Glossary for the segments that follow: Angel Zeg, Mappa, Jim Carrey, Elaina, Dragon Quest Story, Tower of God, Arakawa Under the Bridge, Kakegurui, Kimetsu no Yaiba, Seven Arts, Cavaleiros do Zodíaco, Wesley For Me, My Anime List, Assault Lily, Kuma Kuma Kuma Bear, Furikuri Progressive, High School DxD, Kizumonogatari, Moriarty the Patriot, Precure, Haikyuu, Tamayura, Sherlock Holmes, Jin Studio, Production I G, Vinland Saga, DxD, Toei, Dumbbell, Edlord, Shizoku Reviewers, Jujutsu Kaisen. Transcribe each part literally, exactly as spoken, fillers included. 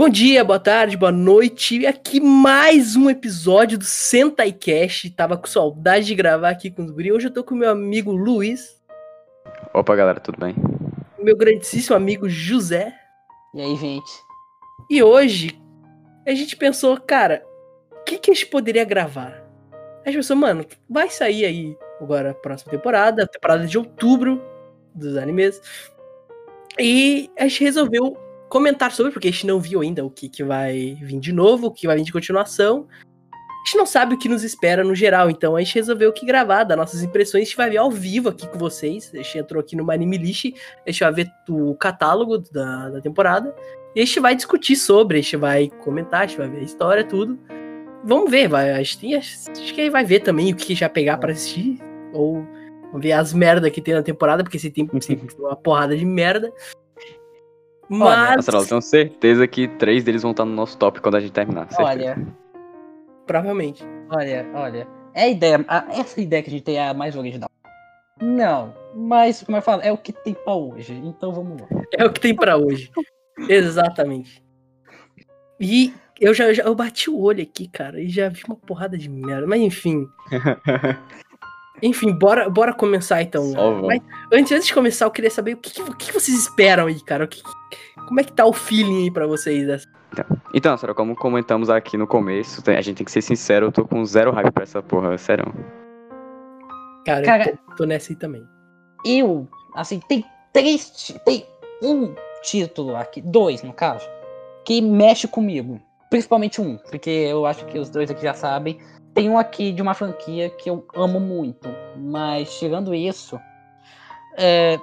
Bom dia, boa tarde, boa noite. Aqui mais um episódio do Sentai Cast. Tava com saudade de gravar aqui com os guri. Hoje eu tô com meu amigo Luiz. Opa, galera, tudo bem? Meu grandíssimo amigo José. E aí, gente? E hoje a gente pensou, cara, o que, que a gente poderia gravar? A gente pensou, mano, vai sair aí agora a próxima temporada, a temporada de outubro dos animes. E a gente resolveu comentar sobre, porque a gente não viu ainda o que, que vai vir de novo, o que vai vir de continuação. A gente não sabe o que nos espera no geral, então a gente resolveu que gravar, dar nossas impressões. A gente vai ver ao vivo aqui com vocês. A gente entrou aqui no My Anime List, a gente vai ver o catálogo da, da temporada, e a gente vai discutir sobre, a gente vai comentar, a gente vai ver a história, tudo. Vamos ver, vai. A gente, tem, a gente vai ver também o que já pegar pra assistir, ou ver as merdas que tem na temporada, porque você tem, você tem uma porrada de merda. Mas... Olha, eu tenho certeza que três deles vão estar no nosso top quando a gente terminar. Certeza. Olha. Provavelmente. Olha, olha. É a ideia. A, essa ideia que a gente tem é a mais original. Não. Mas, como eu falo, é o que tem pra hoje. Então vamos lá. É o que tem pra hoje. Exatamente. E eu já, já eu bati o olho aqui, cara, e já vi uma porrada de merda. Mas enfim. Enfim, bora, bora começar então. Mas, antes, antes de começar, eu queria saber o que, o que vocês esperam aí, cara. O que, como é que tá o feeling aí pra vocês? Né? Então, então Sarah, como comentamos aqui no começo, a gente tem que ser sincero, eu tô com zero hype pra essa porra, sério. Cara, cara eu tô, tô nessa aí também. Eu, assim, tem três. Tem um título aqui, dois no caso, que mexe comigo. Principalmente um, porque eu acho que os dois aqui já sabem. Tem um aqui de uma franquia que eu amo muito, mas tirando isso, é,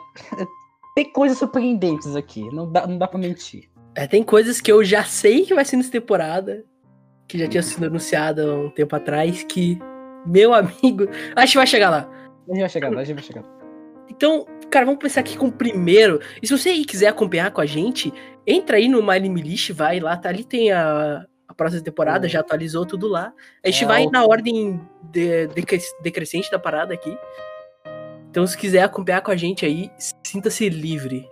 tem coisas surpreendentes aqui, não dá, não dá pra mentir. É, tem coisas que eu já sei que vai ser nessa temporada, que já tinha sido anunciada há um tempo atrás, que, meu amigo, acho que vai chegar lá. A gente vai chegar lá, a gente vai chegar lá. Então, cara, vamos começar aqui com o primeiro. E se você aí quiser acompanhar com a gente, entra aí no My Anime List, vai lá, tá ali, tem a... A próxima temporada uhum. já atualizou tudo lá. A gente é, vai o... na ordem de, de, decrescente da parada aqui. Então, se quiser acompanhar com a gente aí, sinta-se livre.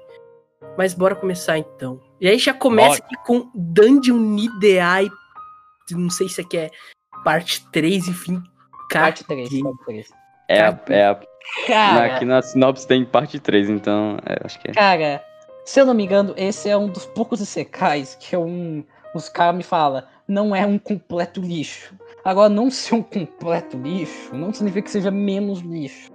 Mas bora começar então. E aí já começa aqui com Dungeon Nideai. Não sei se aqui é parte três, enfim. Parte três, parte três. É a. É a... Cara... Aqui na sinopse tem parte três, então. É, acho que é. Cara, se eu não me engano, esse é um dos poucos isekais que é um. Os caras me falam, não é um completo lixo. Agora, não ser um completo lixo, não significa que seja menos lixo.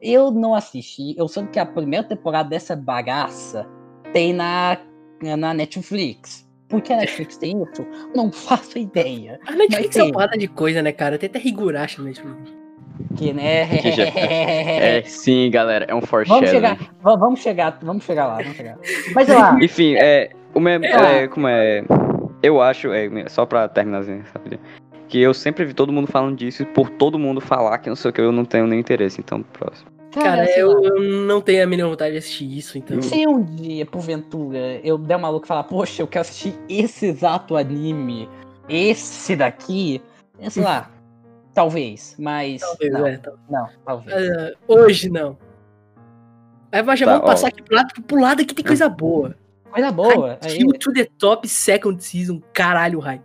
Eu não assisti, eu soube que a primeira temporada dessa bagaça tem na, na Netflix. Por que a Netflix tem isso? Não faço ideia. A Netflix é uma parada de coisa, né, cara? Tem até Higurashi na Netflix. Que, né? É, sim, galera, é um foreshadow. Vamos, vamos chegar, vamos chegar lá, vamos chegar lá. Mas, lá enfim, é, uma, é, é, como é... Eu acho, é, só pra terminar assim, sabe, que eu sempre vi todo mundo falando disso e por todo mundo falar que não sei o que, eu não tenho nem interesse, então próximo. Cara, cara eu, eu não tenho a mínima vontade de assistir isso, então... Se um dia, porventura, eu der um maluco e falar, poxa, eu quero assistir esse exato anime, esse daqui, sei lá, talvez, mas... Talvez, não, é, talvez. Não, talvez. Uh, hoje não. Aí já tá, vamos ó. passar aqui pro lado, pro lado que tem coisa boa. Coisa boa. Haikyuu to the Top Second Season. Caralho, hype.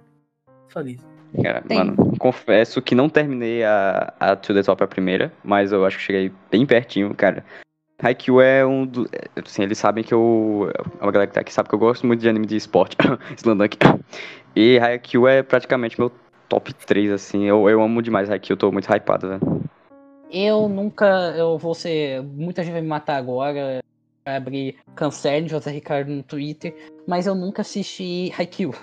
Só isso. Cara, tem. Mano, confesso que não terminei a, a To the Top a primeira, mas eu acho que cheguei bem pertinho, cara. Haikyuu é um do... Assim, eles sabem que eu... A galera que tá aqui sabe que eu gosto muito de anime de esporte. Slandunk. E Haikyuu é praticamente meu top três, assim. Eu, eu amo demais Haikyuu, tô muito hypado, velho. Eu nunca... Eu vou ser... Muita gente vai me matar agora... abrir cancele José Ricardo no Twitter, mas eu nunca assisti Haikyuu.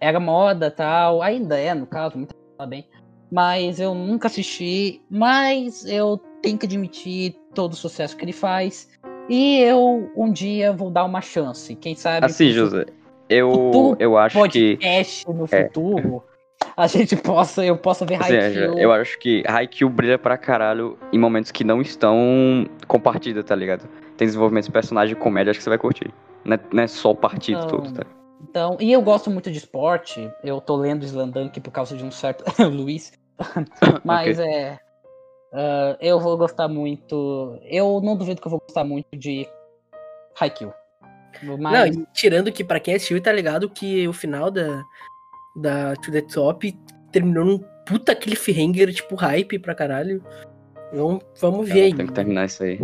Era moda tal, ainda é no caso, muito bem, mas eu nunca assisti, mas eu tenho que admitir todo o sucesso que ele faz, e eu um dia vou dar uma chance, quem sabe... Assim, José, eu, eu acho podcast que... no futuro... É. A gente possa, eu possa ver Haikyuu. Eu acho que Haikyuu brilha pra caralho em momentos que não estão com partida, tá ligado? Tem desenvolvimento de personagem, comédia, acho que você vai curtir. Não é, não é só o partido então, todo, tá? Então, e eu gosto muito de esporte, eu tô lendo Slandunk por causa de um certo Luiz, mas okay. é... Uh, eu vou gostar muito, eu não duvido que eu vou gostar muito de Haikyuu. Mas... Não, e tirando que pra quem assistiu, tá ligado que o final da, da To The Top terminou num puta cliffhanger, tipo, hype pra caralho. Então, vamos ver aí. Tem que terminar isso aí.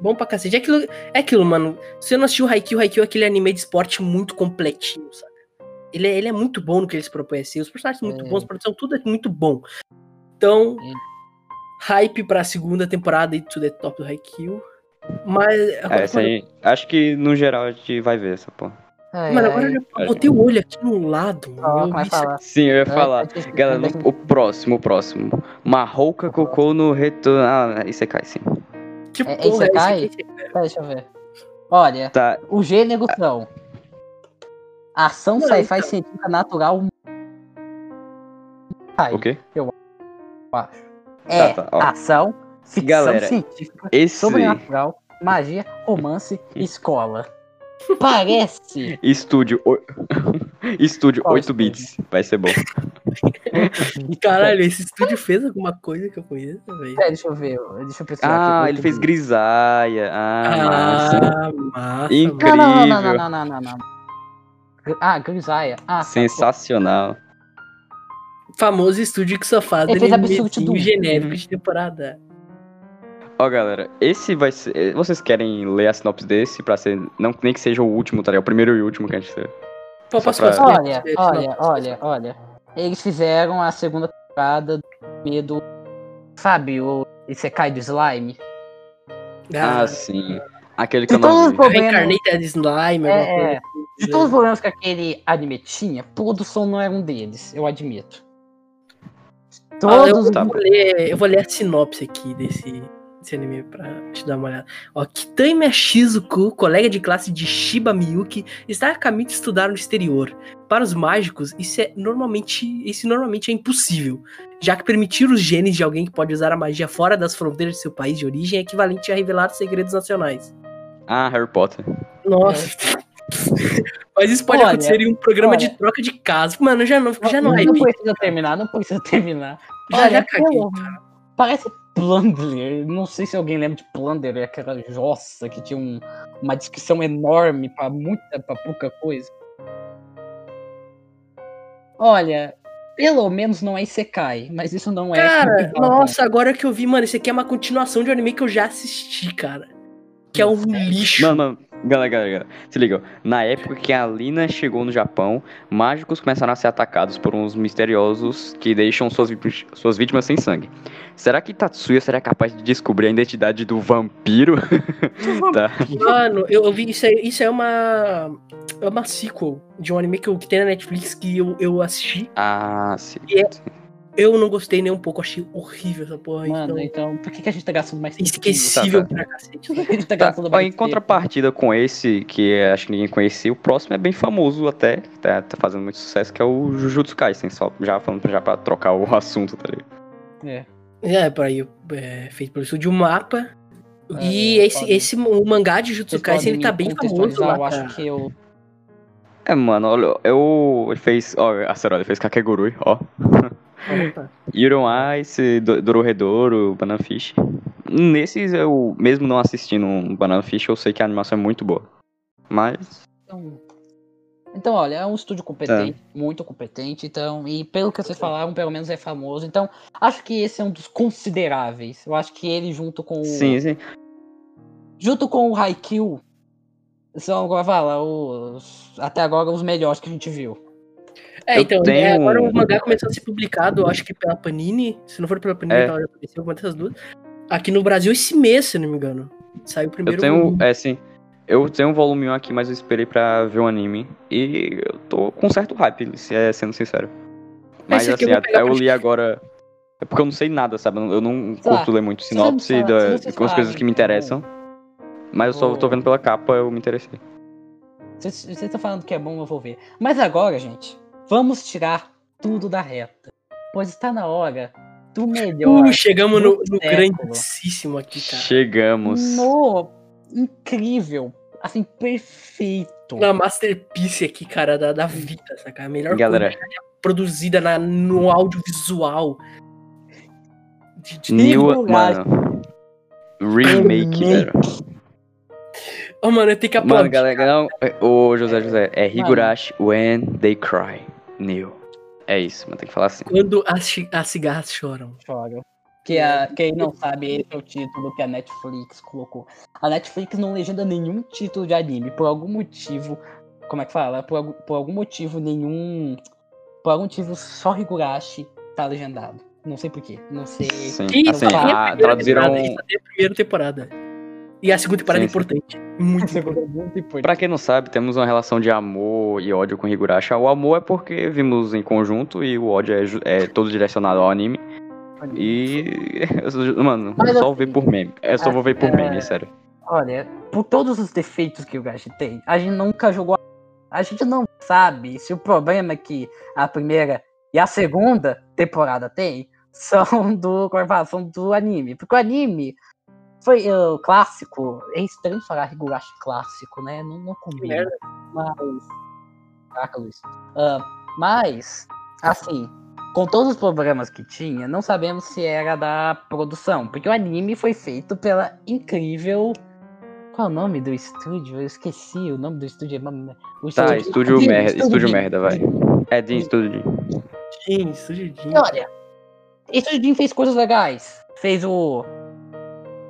Bom pra cacete. É aquilo, é aquilo, mano. Se você não assistiu o Haikyuu, Haikyuu é aquele anime de esporte muito completinho, sabe? Ele é, ele é muito bom no que ele se propõe a ser. Os personagens são muito uhum. bons, a produção, tudo é muito bom. Então, uhum. hype pra segunda temporada e To The Top do Haikyuu. Mas... É, essa aí, eu... acho que, no geral, a gente vai ver essa porra. Ai, mano, agora ai, eu já botei gente... o olho aqui no lado, mano. Oh, eu falar. Sim, eu ia falar. É, é, é, galera, é, é, é. o próximo, o próximo. Mahouka Cocô no retorno... Ah, Isekai, sim. Que é, porra é Isekai? É, tá, deixa eu ver. Olha, tá. O gênero são... Ação sci-fi científica natural... Ai, o quê? Eu acho. É, tá, tá, ação, ficção galera, científica, esse... sobrenatural, magia, romance, escola. Parece! Estúdio o... Estúdio Qual oito bits. Vai ser bom. Caralho, esse estúdio fez alguma coisa que eu conheço, velho? É, deixa eu ver. Deixa eu pesquisar ah, aqui, ele fez Grisalha. Ah, ah massa. Incrível. Não, não, não, não, não, não, não. Ah, Grisalha. Ah, sensacional. Tá, famoso estúdio que só faz anime genérico de temporada. Ó, galera, esse vai ser... Vocês querem ler a sinopse desse pra ser... Não, nem que seja o último, tá? É o primeiro e último que a gente teve. Pô, posso pra... Olha, olha, olha, olha. Eles fizeram a segunda temporada do medo... Sabe, o Isekai do Slime? Ah, ah sim. Aquele que eu não vi. Reincarnated Slime. É, de todos os problemas que aquele anime tinha, produção não era um deles, eu admito. Todos ah, eu, tá, vou ler, eu vou ler a sinopse aqui desse... esse anime pra te dar uma olhada. Ó, Kitame Shizuku, colega de classe de Shiba Miyuki, está a caminho de estudar no exterior. Para os mágicos, isso é normalmente, isso normalmente é impossível, já que permitir os genes de alguém que pode usar a magia fora das fronteiras de seu país de origem é equivalente a revelar segredos nacionais. Ah, Harry Potter. Nossa. Mas isso pode olha, acontecer em um programa olha. de troca de casos. Mano, já não, já não, não, não precisa terminar, não precisa terminar. Já, olha, já caguei, cara. Parece Plunder, não sei se alguém lembra de Plunder, aquela jossa que tinha um, uma descrição enorme pra muita, pra pouca coisa. Olha, pelo menos não é Isekai, mas isso não é... Cara, nossa, agora que eu vi, mano, isso aqui é uma continuação de um anime que eu já assisti, cara. Que é um lixo. Não, não, galera, galera, galera, se liga. Na época que a Alina chegou no Japão, mágicos começaram a ser atacados por uns misteriosos que deixam suas, suas vítimas sem sangue. Será que Tatsuya será capaz de descobrir a identidade do vampiro? Tá. Mano, eu vi, isso é, isso é uma, é uma sequel de um anime que, eu, que tem na Netflix que eu, eu assisti. Ah, sim. É, eu não gostei nem um pouco, achei horrível essa porra. Mano, então, então por que, que a gente tá gastando mais tempo? Esquecível tá, tá. pra cacete. Por que a gente tá, tá gastando mais Em tempo? Contrapartida com esse, que acho que ninguém conhecia, o próximo é bem famoso até, que tá, tá fazendo muito sucesso, que é o Jujutsu Kaisen, só já falando já pra trocar o assunto, tá ligado? É. É, pra aí, é, feito pelo estúdio Mappa. É, e esse, pode... esse o mangá de Jujutsu Kaisen, ele tá bem famoso lá, eu acho que eu... É, mano, olha, eu... Ele fez... Ó, a Cerola, ele fez Kakegurui, ó. Iron Ice, Dororedoro, Banana Fish. Nesses, eu, mesmo não assistindo um Banana Fish, eu sei que a animação é muito boa. Mas... Então, então olha, é um estúdio competente, é. muito competente, então, e pelo que vocês falaram, pelo menos é famoso. Então, acho que esse é um dos consideráveis. Eu acho que ele junto com o... Sim, sim. Junto com o Haikyuu, são agora, vai lá, os, até agora os melhores que a gente viu. É, eu então, tenho... é, agora o mangá começou a ser publicado, acho que pela Panini, se não for pela Panini, é. já apareceu uma dessas duas. Aqui no Brasil esse mês, se não me engano, saiu o primeiro. Eu tenho, volume. É sim, eu tenho um volume um aqui, mas eu esperei pra ver o anime, e eu tô com certo hype, sendo sincero. Mas assim, eu, até eu li agora, é porque eu não sei nada, sabe, eu não curto ah, ler muito sinopse, da, com as coisas que me interessam. Mas eu só oh. tô vendo pela capa, eu me interessei. Vocês estão falando que é bom, eu vou ver. Mas agora, gente, vamos tirar tudo da reta. Pois está na hora do melhor. Uh, chegamos no, no grandíssimo aqui, cara. Chegamos. No incrível, assim, perfeito. Na masterpiece aqui, cara, da, da vida, saca? A melhor galera. coisa produzida na, no audiovisual. De, de New, mano. Remake, remake. Cara. Oh, mano, eu tenho que aplaudir. Mano, galera, não. Ô, oh, José, José. É Higurashi When They Cry. New. É isso, mano, tem que falar assim. Quando as, as cigarras choram. Choram. Que a, quem não sabe, esse é o título que a Netflix colocou. A Netflix não legenda nenhum título de anime. Por algum motivo... Como é que fala? Por, por algum motivo, nenhum... Por algum motivo, só Higurashi tá legendado. Não sei porquê. Não sei... Sim, e, assim, a, a traduziram... Isso até a primeira temporada. E a segunda temporada sim, é importante. Sim. Muito importante. Pra quem não sabe, temos uma relação de amor e ódio com Higurashi. O amor é porque vimos em conjunto e o ódio é, é todo direcionado ao anime. E... Mano, eu só vou ver por meme. Eu só vou ver por meme, sério. Olha, por todos os defeitos que o Higurashi tem, a gente nunca jogou... A gente não sabe se o problema é que a primeira e a segunda temporada tem são do, são do anime. Porque o anime foi uh, clássico. É estranho falar Higurashi clássico, né? Não, não combina. É. Mas. Caraca, Luiz. Uh, mas, assim, com todos os problemas que tinha, não sabemos se era da produção. Porque o anime foi feito pela incrível. Qual é o nome do estúdio? Eu esqueci o nome do estúdio. O estúdio tá, estúdio de... merda, estúdio merda, vai. É Jin Studio. Jin, estúdio Jin. Olha, estúdio Jin fez coisas legais. Fez o...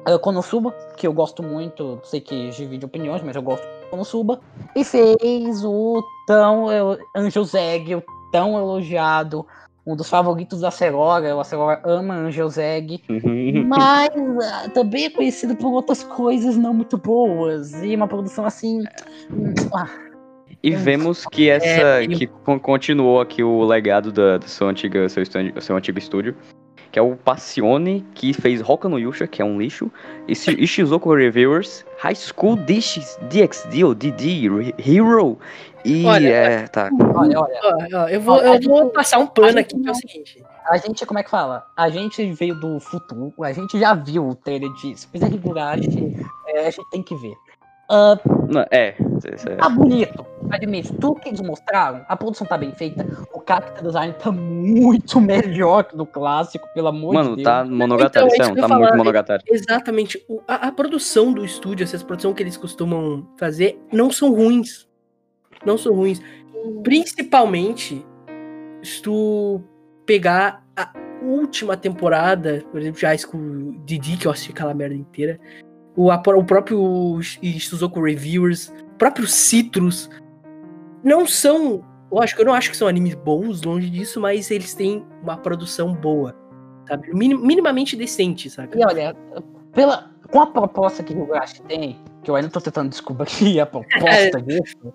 o Konosuba, que eu gosto muito, sei que divide opiniões, mas eu gosto do Konosuba. E fez o tão... Angel Zeg, o tão elogiado... Um dos favoritos da Serora, o Serora ama Angel Zeg, mas uh, também é conhecido por outras coisas não muito boas, e uma produção assim... Ah, e vemos que essa é, que eu... continuou aqui o legado da, da sua antiga, seu, seu antigo estúdio, que é o Passione, que fez Hoka no Yusha, que é um lixo, e Shizoku Reviewers, High School DxD, ou D D, Hero... E olha, é, tá. olha, olha, olha, eu vou, eu gente, vou passar um pano aqui, que é o seguinte. A gente, como é que fala? A gente veio do futuro, a gente já viu o trailer disso. Precisa regular, a gente, é, a gente tem que ver. Uh, Não, é, é. Tá bonito, admito. Tudo que eles mostraram, a produção tá bem feita. O character design tá muito melhor que do clássico, pelo amor Mano, de Deus. Mano, tá Monogatari, então, tá falar, muito Monogatari. Exatamente. O, a, a produção do estúdio, essas produções que eles costumam fazer, não são ruins. Não são ruins. Principalmente se tu pegar a última temporada, por exemplo, de High School D D, que eu assisti aquela merda inteira. O, a, o próprio Shizuku Reviewers, o próprio Citrus. Não são. Lógico, eu não acho que são animes bons, longe disso, mas eles têm uma produção boa. Sabe? Minim, minimamente decente, sabe? E olha, pela, com a proposta que o Higurashi tem, que eu ainda tô tentando descobrir a proposta disso.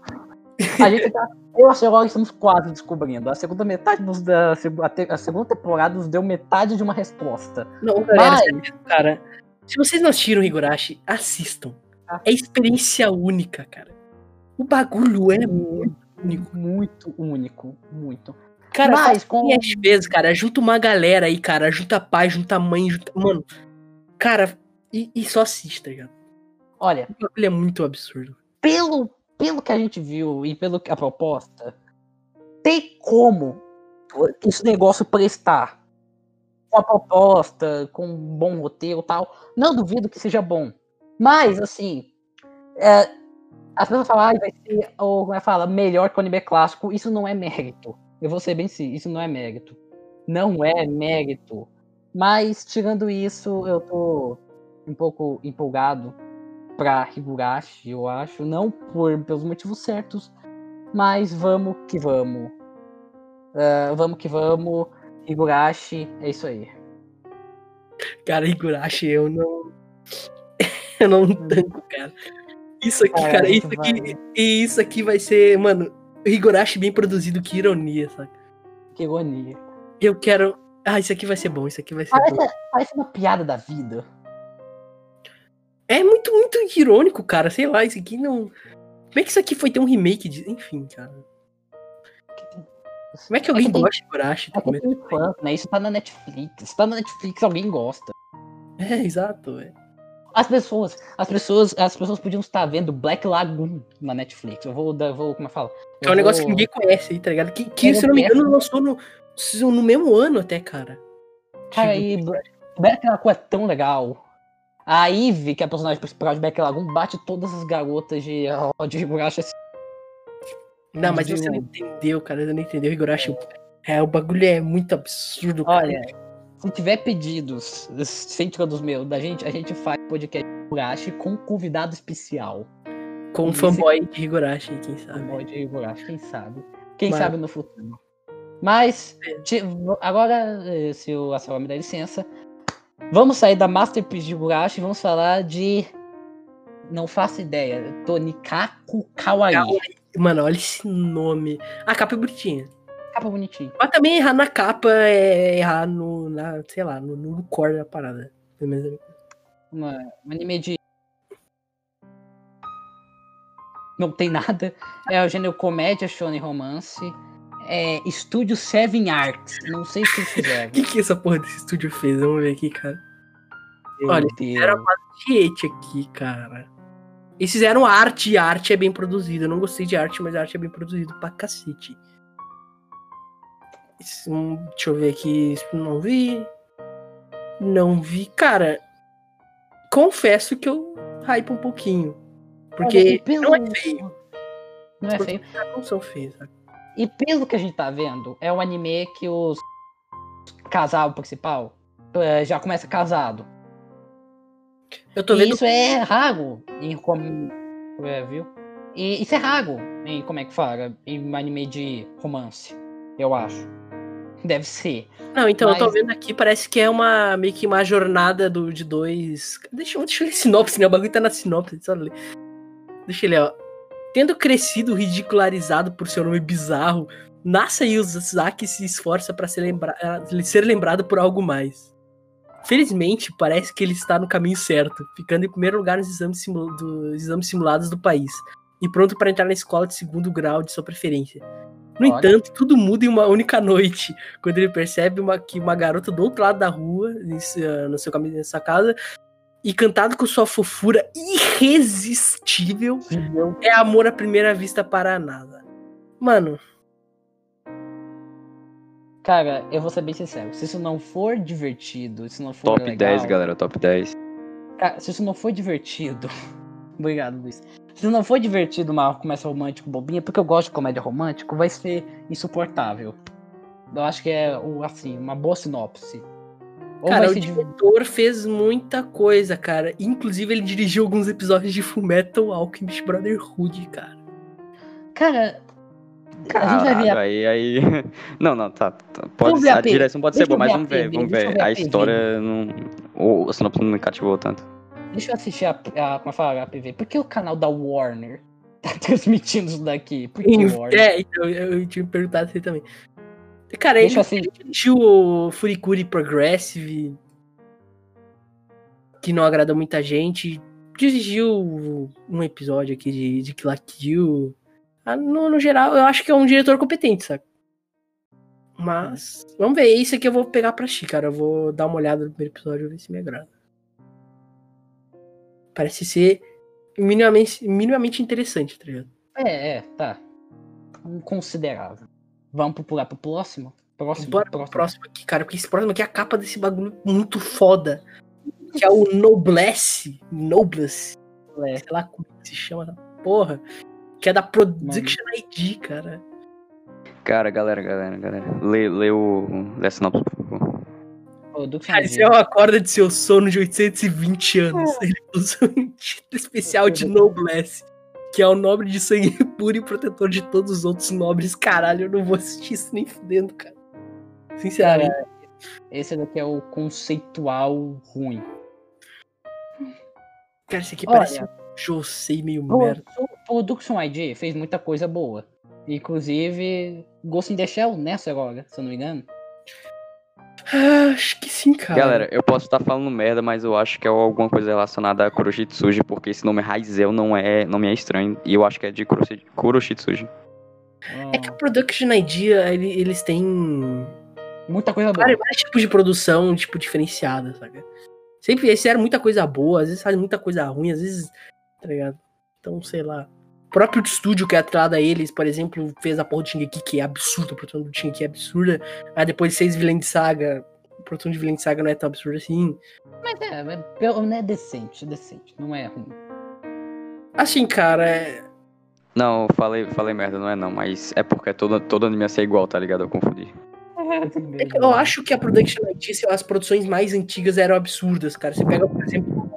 A gente tá, eu e a Sherlock estamos quase descobrindo. A segunda metade nos da a segunda temporada nos deu metade de uma resposta. Não, galera, mas... cara, se vocês não assistiram Higurashi, assistam. Ah, é experiência única, cara. O bagulho é muito único, muito único, muito. Cara, mas como às vezes, cara, junta uma galera aí, cara, junta pai, junta mãe, junta, mano. Cara, e, e só assista, já. Olha, o bagulho é muito absurdo. Pelo Pelo que a gente viu e pela a proposta, tem como esse negócio prestar com a proposta, com um bom roteiro e tal. Não duvido que seja bom. Mas, assim, é, as pessoas falam, ah, vai ser ou vai falar, melhor que o anime clássico. Isso não é mérito. Eu vou ser bem sim, isso não é mérito. Não é mérito. Mas, tirando isso, eu tô um pouco empolgado pra Higurashi, eu acho, não por, pelos motivos certos, mas vamos que vamos. Uh, vamos que vamos, Higurashi, é isso aí. Cara, Higurashi, eu não... eu não tanco, cara. Isso aqui, cara, cara isso aqui, isso aqui vai ser, mano, Higurashi bem produzido, que ironia, saca? Que ironia. Eu quero... Ah, isso aqui vai ser bom, isso aqui vai ser parece, bom. Parece uma piada da vida. É muito, muito irônico, cara. Sei lá, isso aqui não... Como é que isso aqui foi ter um remake de... Enfim, cara. Como é que alguém gosta de Higurashi? Isso tá na Netflix. Isso tá na Netflix, alguém gosta. É, exato. É. As pessoas... As pessoas as pessoas podiam estar vendo Black Lagoon na Netflix. Eu vou... Eu vou como eu falo? Eu é um vou... negócio que ninguém conhece aí, tá ligado? Que, que se eu não me engano, lançou no, no mesmo ano até, cara. Cara, tipo... e Black Lagoon é tão legal. A Ivy, que é a personagem principal de Backdragon, bate todas as garotas de, de Higurashi. Não, mas você não entendeu, cara. Você não entendeu, Higurashi. É, o bagulho é muito absurdo, cara. Olha, se tiver pedidos, sem tirar dos meus, da gente, a gente faz podcast de Higurashi com um convidado especial. Com um fanboy de Higurashi, quem sabe. Fanboy de Higurashi, quem sabe. Quem mas... sabe no futuro. Mas, te, agora, se o Assawa me dá licença, vamos sair da Masterpiece de Higurashi e vamos falar de... Não faço ideia. Tonikaku Kawaii. Kawaii. Mano, olha esse nome. A capa é bonitinha. Capa bonitinha. Mas também errar na capa é errar no, na, sei lá, no, no core da parada. Uma, um anime de... Não tem nada. É o gênero comédia, shonen, romance. É Estúdio Seven Arts. Não sei se eles fizeram. O que que essa porra desse estúdio fez? Vamos ver aqui, cara. Meu olha, Deus. Fizeram uma tiete aqui, cara. Eles fizeram arte, e a arte é bem produzida. Eu não gostei de arte, mas a arte é bem produzida pra cacete. Isso, deixa eu ver aqui. Isso não vi. Não vi. Cara, confesso que eu hype um pouquinho. Porque olha, pelo... não é feio. Não é feio. Não são feios, sabe? E pelo que a gente tá vendo, é um anime que os casal principal já começa casado. Eu tô vendo... Isso é raro em como é, viu? E isso é raro em como é que fala? Em anime de romance, eu acho. Deve ser. Não, então mas... eu tô vendo aqui, parece que é uma meio que uma jornada do, de dois. Deixa, deixa eu ler a sinopse, né? O bagulho tá na sinopse, só ler. Deixa eu ler, ó. Tendo crescido ridicularizado por seu nome bizarro, Nasa Yuzaki se esforça pra ser, lembra... ser lembrado por algo mais. Felizmente, parece que ele está no caminho certo, ficando em primeiro lugar nos exames, simula- do, exames simulados do país, e pronto para entrar na escola de segundo grau de sua preferência. No Olha. entanto, tudo muda em uma única noite, quando ele percebe uma, que uma garota do outro lado da rua, nesse, uh, no seu caminho, nessa casa, e cantado com sua fofura irresistível, Sim. é amor à primeira vista para nada. Mano... Cara, eu vou ser bem sincero, se isso não for divertido, se não for legal... Top dez, galera, top dez. Cara, se isso não for divertido... Obrigado, Luiz. Se não for divertido uma comédia romântica bobinha, porque eu gosto de comédia romântica, vai ser insuportável. Eu acho que é, assim, uma boa sinopse. Ou cara, o diretor div... fez muita coisa, cara. Inclusive, ele dirigiu alguns episódios de Fullmetal Alchemist Brotherhood, cara. Cara... Caralho, a gente vai ver a... aí, aí... Não, não, tá, tá. Pode, a, a direção pode deixa ser boa, mas vamos ver, vamos ver, ver a, a história não... Ou a sinopse não me cativou tanto. Deixa eu assistir a, a, como eu falo, a P V. Por que o canal da Warner tá transmitindo isso daqui? Por que Warner? É, então, eu, eu tinha me perguntado isso aí também. Cara, deixa ele, ele assistiu o Furikuri Progressive, que não agradou muita gente. Dirigiu um episódio aqui de, de Kill la Kill. No, no geral, eu acho que é um diretor competente, saca? Mas, vamos ver. Isso aqui eu vou pegar pra assistir, cara. Eu vou dar uma olhada no primeiro episódio e ver se me agrada. Parece ser minimamente, minimamente interessante, tá ligado? É, é, tá. Considerável. Vamos pular pro próximo? Próximo, Bora pro próximo. próximo aqui, cara. Porque esse próximo aqui é a capa desse bagulho muito foda. Que é o Noblesse. Noblesse. É. Sei lá como se chama essa porra. Que é da Production I D, cara. Cara, galera, galera, galera. Lê, lê o... Lê a sinopse, por favor. Cara, isso é uma corda de seu sono de oitocentos e vinte anos. Ele usou um título especial de Noblesse, que é o nobre de sangue puro e protetor de todos os outros nobres. Caralho, eu não vou assistir isso nem fudendo, cara. Sinceramente. Cara, esse daqui é o conceitual ruim. Cara, esse aqui Olha. parece... Josei meio Pro, merda. Production I G fez muita coisa boa. Inclusive, Ghost in the Shell nessa agora, se eu não me engano. Ah, acho que sim, cara. Galera, eu posso estar falando merda, mas eu acho que é alguma coisa relacionada a Kuroshitsuji, porque esse nome Raizeu não, é, não me é estranho. E eu acho que é de Kuroshitsuji. É que a Production I D, ele, eles têm... Muita coisa boa. Vários tipos de produção, tipo, diferenciada, sabe? Sempre eles fizeram muita coisa boa, às vezes fazem muita coisa ruim, às vezes... Tá ligado? Então, sei lá. O próprio estúdio que é atrelado a eles, por exemplo, fez a porra do Shingeki, que é absurda, a produção do Shingeki é absurda. Aí depois fez Villain de Saga, produção de Vinland Saga não é tão absurda assim. Mas é, mas é decente, decente, não é ruim. Assim, cara, é... Não, falei, falei merda, não é não, mas é porque toda, toda anime é igual, tá ligado? Eu confundi. É que eu acho que a Production I G, as produções mais antigas eram absurdas, cara. Você pega, por exemplo,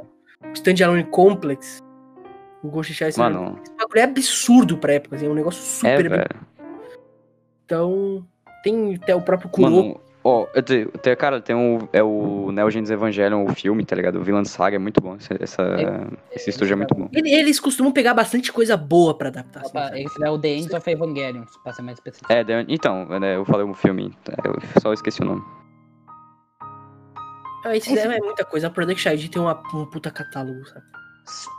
o Standalone Complex, o Ghost Shell, esse bagulho é absurdo pra época, assim, é um negócio super é, absurdo. Então, tem até o próprio Kuroko. Ó, eu te, eu te, cara, tem um, é o Neo Genesis Evangelion, o filme, tá ligado? O Vinland Saga é muito bom, essa, é, esse é, estúdio é muito bom. Eles costumam pegar bastante coisa boa pra adaptar. Opa, assim, esse é o The End of Evangelion, pra ser mais específico. É, the, então, eu falei um filme, eu só esqueci o nome. Ah, esse é, é muita coisa, a Production I G tem uma, um puta catálogo, sabe?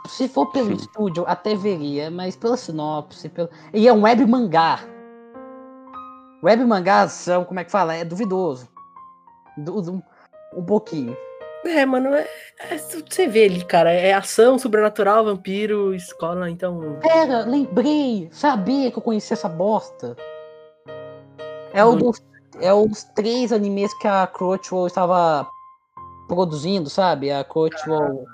Se for pelo Sim. estúdio, até veria, mas pela sinopse, pelo... e é um web mangá. Web mangás são, como é que fala? É duvidoso. Du- du- um pouquinho. É, mano, é, é, você vê ali, cara. É ação, sobrenatural, vampiro, escola, então... Pera, lembrei. Sabia que eu conhecia essa bosta. É um dos, é um dos três animes que a Crunchyroll estava produzindo, sabe? A Crunchyroll...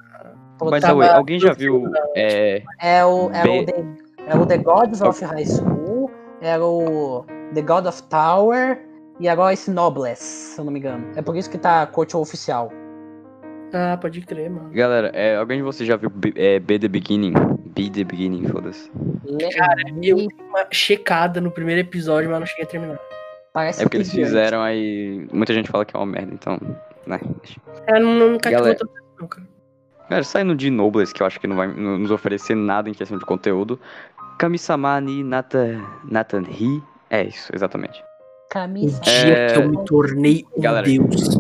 Mas tava, alguém já viu... É, é, o, é, B... o The, é o The Gods of High School, era o... The God of Tower, e agora esse Noblesse, se eu não me engano. É por isso que tá coach oficial. Ah, pode crer, mano. Galera, é, alguém de vocês já viu B, é, B The Beginning? B The Beginning, foda-se. Cara, eu dei uma checada no primeiro episódio, mas não cheguei a terminar. Parece é porque eles fizeram aí... Muita gente fala que é uma merda, então... Né? É, não, não cativou tanto não, cara. Galera, saindo de Noblesse, que eu acho que não vai nos oferecer nada em questão de conteúdo. Kami-sama ni Nata, Nathan He... É isso, exatamente. Camisa. O dia é... que eu me tornei um Galera. Deus.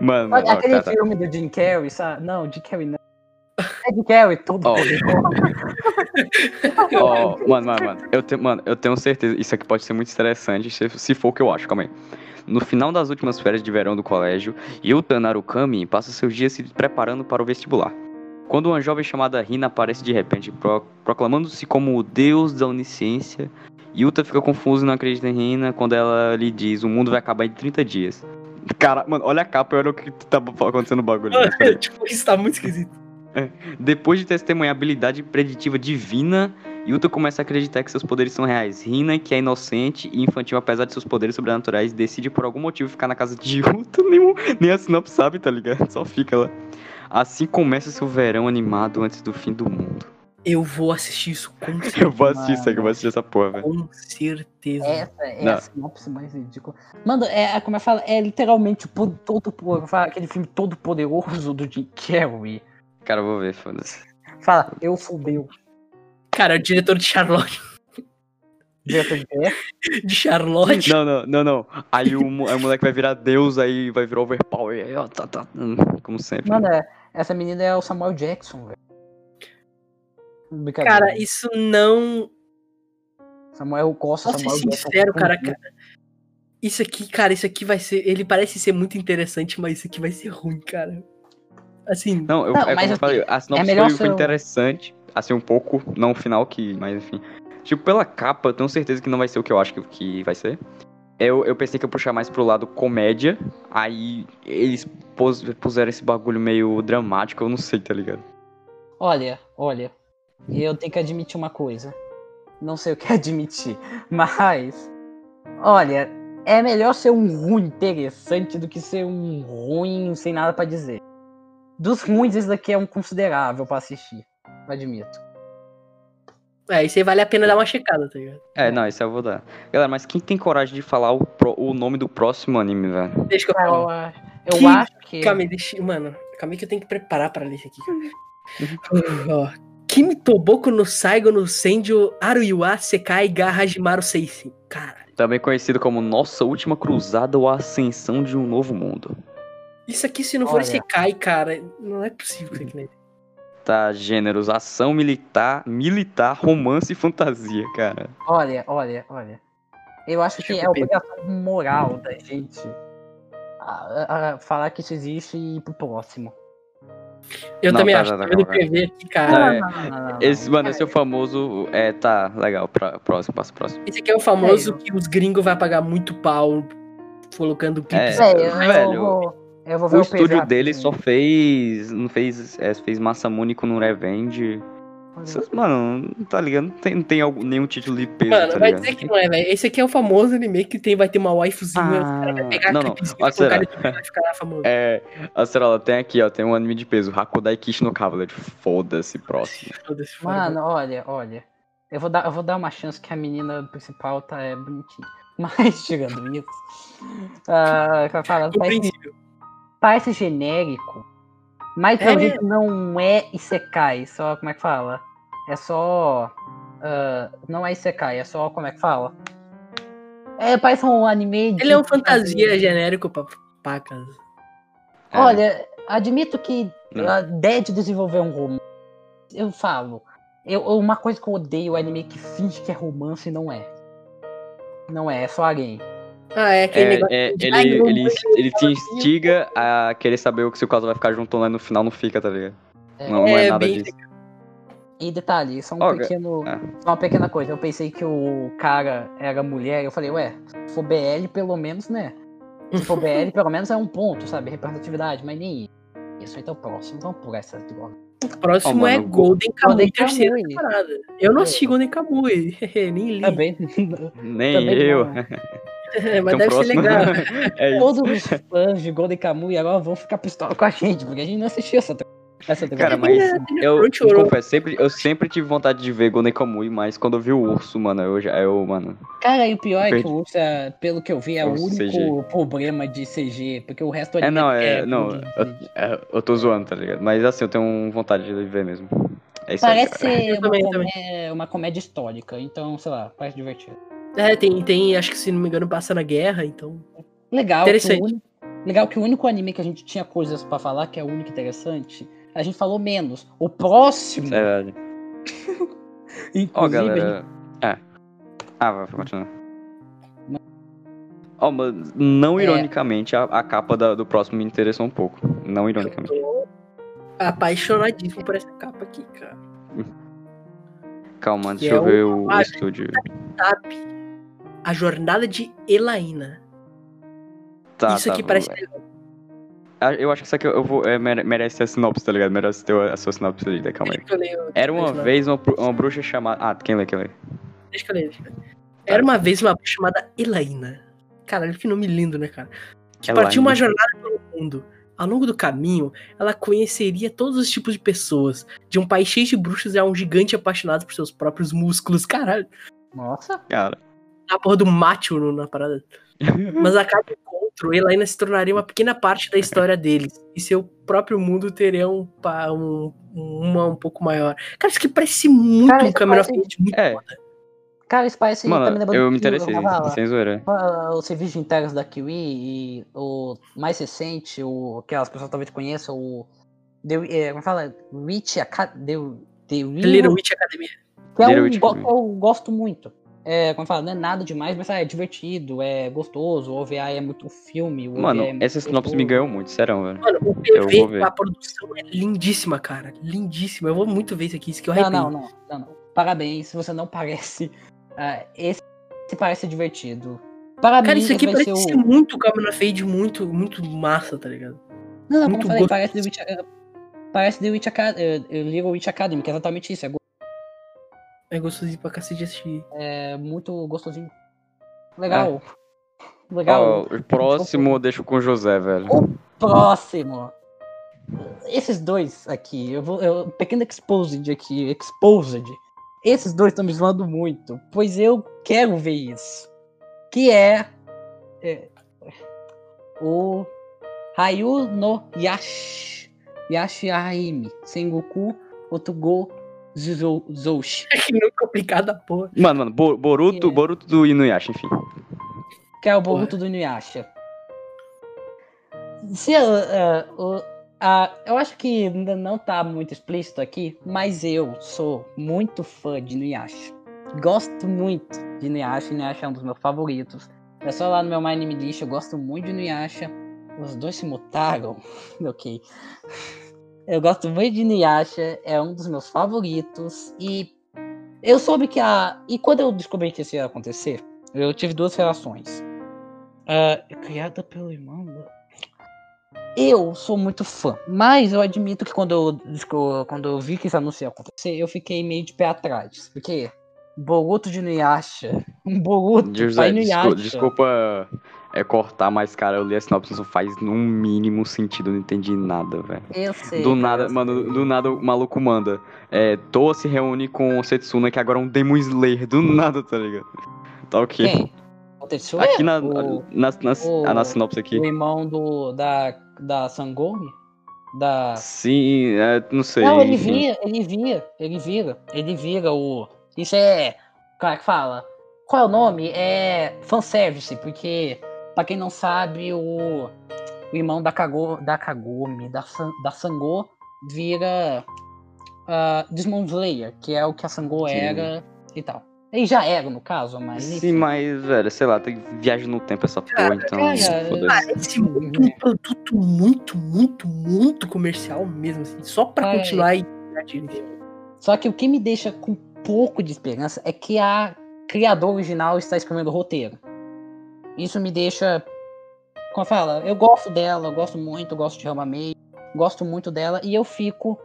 Mano, olha, não, aquele cara, filme tá... do Jim Carrey, sabe? Não, Jim Carrey não. É Jim Carrey, tudo. Oh. oh, mano, mano, mano. Eu, te, mano, eu tenho certeza. Isso aqui pode ser muito interessante, se, se for o que eu acho, calma aí. No final das últimas férias de verão do colégio, Yuta Narukami passa seus dias se preparando para o vestibular. Quando uma jovem chamada Rina aparece de repente, pro- proclamando-se como o deus da onisciência, Yuta fica confuso e não acredita em Rina quando ela lhe diz, o mundo vai acabar em trinta dias. Cara, mano, olha a capa e olha o que tá acontecendo no bagulho. Tipo, isso tá muito esquisito. É. Depois de testemunhar a habilidade preditiva divina, Yuta começa a acreditar que seus poderes são reais. Rina, que é inocente e infantil apesar de seus poderes sobrenaturais, decide por algum motivo ficar na casa de Yuta, nem, nem a sinopse sabe, tá ligado? Só fica lá. Assim começa seu verão animado antes do fim do mundo. Eu vou assistir isso com certeza. Eu vou assistir isso aqui, eu vou assistir essa porra, velho. Com certeza. Essa é Não. a sinopse mais ridícula. Mano, é, como eu falo, é literalmente todo, todo, aquele filme todo poderoso do Jim Carrey. Cara, eu vou ver, foda-se. Fala, eu fudeu. Cara, é o diretor de Sherlock. Diretor de quê? De Charlotte. Não, não, não, não. Aí o, aí o moleque vai virar deus, aí vai virar overpower. Aí, ó, tá, tá, como sempre. Mano, né? Essa menina é o Samuel Jackson, velho. Cara, isso não... Samuel Costa, Samuel Jackson. Posso ser sincero, cara, cara. Isso aqui, cara, isso aqui vai ser... Ele parece ser muito interessante, mas isso aqui vai ser ruim, cara. Assim... Não, eu, não, é como eu falei, a sinopse foi, foi interessante. Assim, um pouco, não o final que... Mas, enfim... Tipo, pela capa, eu tenho certeza que não vai ser o que eu acho que, que vai ser. Eu, eu pensei que ia puxar mais pro lado comédia. Aí eles pos, puseram esse bagulho meio dramático, eu não sei, tá ligado? Olha, olha. Eu tenho que admitir uma coisa. Não sei o que admitir, mas... Olha, é melhor ser um ruim interessante do que ser um ruim sem nada pra dizer. Dos ruins, esse daqui é um considerável pra assistir. Admito. É, isso aí vale a pena dar uma checada, tá ligado? É, não, isso eu vou dar. Galera, mas quem tem coragem de falar o, pro, o nome do próximo anime, velho? Deixa que eu falo. Eu, eu que... acho que... Calma aí, deixa... Mano, calma aí que eu tenho que preparar pra ler isso aqui. Ó, Kimi Toboku no Saigo no Senju Aruyua Sekai ga Hajimaru Seisen. Caralho. Também conhecido como Nossa Última Cruzada ou a Ascensão de um Novo Mundo. Isso aqui, se não for Sekai, cara, não é possível isso aqui, né? Tá, gêneros, ação militar, militar, romance e fantasia, cara. Olha, olha, olha. Eu acho Deixa que eu é obrigação moral da gente a, a falar que isso existe e ir pro próximo. Eu não, também tá, acho tá, que tá, eu P V aqui, cara. Não, não, não, não, não, não. Esse, mano, esse é o famoso. É, tá, legal, pra, próximo, passo próximo. Esse aqui é o famoso é que os gringos vão pagar muito pau colocando clips. É, é, velho. Vou... Eu vou ver o, o estúdio dele só fez. Não fez. É, fez Masamune com o Revenge. Mano, não tá ligado? Não tem, não tem algum, nenhum título de peso. Mano, tá vai ligado? Dizer que não é, velho. Esse aqui é o famoso anime que tem, vai ter uma waifuzinha. Ah, o cara vai pegar não, não. A cara vai ficar lá famoso. É, a Cerola tem aqui, ó. Tem um anime de peso. Hakodai Kishi no Cavaleiro. Foda-se, próximo. Foda-se, foda-se. Mano, olha, olha. Eu vou, dar, eu vou dar uma chance que a menina principal tá é, bonitinha. Mas, tirando isso. Uh, eu falo, parece, parece genérico. Mas pelo jeito não é Isekai. Só, como é que fala? É só... Uh, não é Isekai, é só... Como é que fala? É, parece um anime... De... Ele é um fantasia genérico pra pacas. É. Olha, admito que a ideia de desenvolver um romance... Eu falo. Eu, uma coisa que eu odeio é anime que finge que é romance e não é. Não é, é só alguém. Ah, é aquele é, negócio... É, de... ele, Ai, ele, ele, ele te instiga a querer saber o que seu caso vai ficar juntando lá no final, não fica, tá ligado? É, não, não é, é nada bem... disso. E detalhe, só um oh, pequeno, é. só uma pequena coisa. Eu pensei que o cara era mulher. Eu falei, ué, se for B L, pelo menos, né? Se for B L, pelo menos é um ponto, sabe? Representatividade, mas nem isso. Então, próximo, vamos pular essas drogas. O próximo oh, mano, é Golden Kamuy, terceira temporada. Eu não assisti Golden Kamuy, nem li. Também, nem também eu. Não. É, mas então, deve próximo... ser legal. É todos os fãs de Golden Kamuy agora vão ficar pistola com a gente, porque a gente não assistiu essa temporada. Essa cara, mas eu, eu confesso, sempre, eu sempre tive vontade de ver Golden Kamuy, mas quando eu vi o urso, mano, eu já, eu, mano... Cara, e o pior é que o urso, pelo que eu vi, é o único C G. Problema de C G, porque o resto... É, não, é, é não, eu, eu, eu tô zoando, tá ligado? Mas assim, eu tenho vontade de ver mesmo. É isso parece aí, uma, também, comé- também. uma comédia histórica, então, sei lá, parece divertido. É, tem, tem, acho que se não me engano, passa na guerra, então... Legal, interessante. Que o, legal que o único anime que a gente tinha coisas pra falar, que é o único interessante... A gente falou menos. O próximo... É verdade. Inclusive... Ó, oh, galera... É. Ah, vai continuar. Ó, mas... oh, não ironicamente, é. a, a capa da, do próximo me interessou um pouco. Não ironicamente. Eu tô apaixonadíssimo por essa capa aqui, cara. Calma, que deixa é eu ver o, o estúdio. A Jornada de Elaina. Tá, Isso tá, aqui parece... Ver. Eu acho que isso aqui eu vou, é, merece a sinopse, tá ligado? Merece ter a sua sinopse ali, tá? Calma aí. Era uma vez uma, uma bruxa chamada... Ah, quem lê, quem lê? Deixa que eu leio. Era uma vez uma bruxa chamada Elaina. Caralho, que nome lindo, né, cara? Que Elaina. Partiu uma jornada pelo mundo. Ao longo do caminho, ela conheceria todos os tipos de pessoas. De um país cheio de bruxas a um gigante apaixonado por seus próprios músculos. Caralho. Nossa. Cara. A porra do macho na parada. Mas a cada encontro, Elaina se tornaria uma pequena parte da história deles. E seu próprio mundo teria um, um, uma um pouco maior. Cara, isso aqui parece muito cara, um câmera frente parece... muito é. Foda. Cara, isso parece... Mano, eu, eu me interessei, sem zoeira. Os serviços de entregas da Kiwi e o mais recente, o que as pessoas talvez conheçam, o... The, como fala? Witch Academy. The Little Witch Academy. Que é um go- eu gosto muito. É, como eu falo, não é nada demais, mas ah, é divertido, é gostoso, o O V A é muito filme. O Mano, é essa sinopse me ganhou muito, serão, velho. Mano, o P V, a produção é lindíssima, cara. Lindíssima. Eu vou muito ver isso aqui, isso que eu arrependo. Não, não, não, não. Parabéns, você não parece... Uh, esse parece divertido. Parabéns, cara, isso aqui parece ser o... muito Camera Fade, muito, muito massa, tá ligado? Não, não, muito como eu falei, parece The Witch, uh, parece The Witch Academy, uh, Little Witch Academy, que é exatamente isso, é gostoso. É gostosinho pra cacete de assistir. É muito gostosinho. Legal. É. Legal. Oh, o próximo eu deixo com o José, velho. O próximo. Esses dois aqui. Eu vou. Eu, pequeno exposed aqui. Exposed. Esses dois estão me zoando muito. Pois eu quero ver isso. Que é. é o. Rayu no Yashi. Yashi Aime. Sengoku. Otogo. Zoushi. É que não é complicado a porra. Mano, mano, Bo- Boruto, é. Boruto do Inuyasha, enfim. Que é o Boruto porra. do Inuyasha. Se, uh, uh, uh, uh, eu acho que ainda não tá muito explícito aqui, mas eu sou muito fã de Inuyasha. Gosto muito de Inuyasha, Inuyasha é um dos meus favoritos. É só lá no meu My Anime List, eu gosto muito de Inuyasha. Os dois se mutaram. Ok. Eu gosto muito de Inuyasha, é um dos meus favoritos, e eu soube que a... E quando eu descobri que isso ia acontecer, eu tive duas relações. uh, criada pelo irmão. Eu sou muito fã, mas eu admito que quando eu, quando eu vi que isso anúncio ia acontecer, eu fiquei meio de pé atrás. Porque Boruto de Inuyasha, um Boruto de Inuyasha... Desculpa é, cortar, mas cara, eu li a sinopse, não faz no mínimo sentido, não entendi nada, velho. Eu sei. Do nada, sei. mano, do nada o maluco manda. É, Toa se reúne com o Setsuna, que agora é um Demon Slayer, do nada, tá ligado? Tá ok. Quem? Aqui na, o, na, na, o, na sinopse aqui. O irmão do, da, da Sangomi? Da... Sim, é, não sei. Não, ele enfim. vira, ele vira, ele vira, ele vira o... Isso é... Como é que fala? Qual é o nome? É fanservice, porque, pra quem não sabe, o, o irmão da, Kago, da Kagome, da, da Sango, vira uh, Demon Slayer, que é o que a Sango Sim. era e tal. Ele já era, no caso, mas... Sim, enfim. Mas, velho, sei lá, tem viagem no tempo essa porra, então... Cara, esse muito, um produto muito, muito, muito comercial mesmo, assim, só pra é. continuar e... Só que o que me deixa com pouco de esperança é que a criadora original está escrevendo o roteiro. Isso me deixa... Como fala? Eu gosto dela, eu gosto muito, eu gosto de Ramamei, gosto muito dela, e eu fico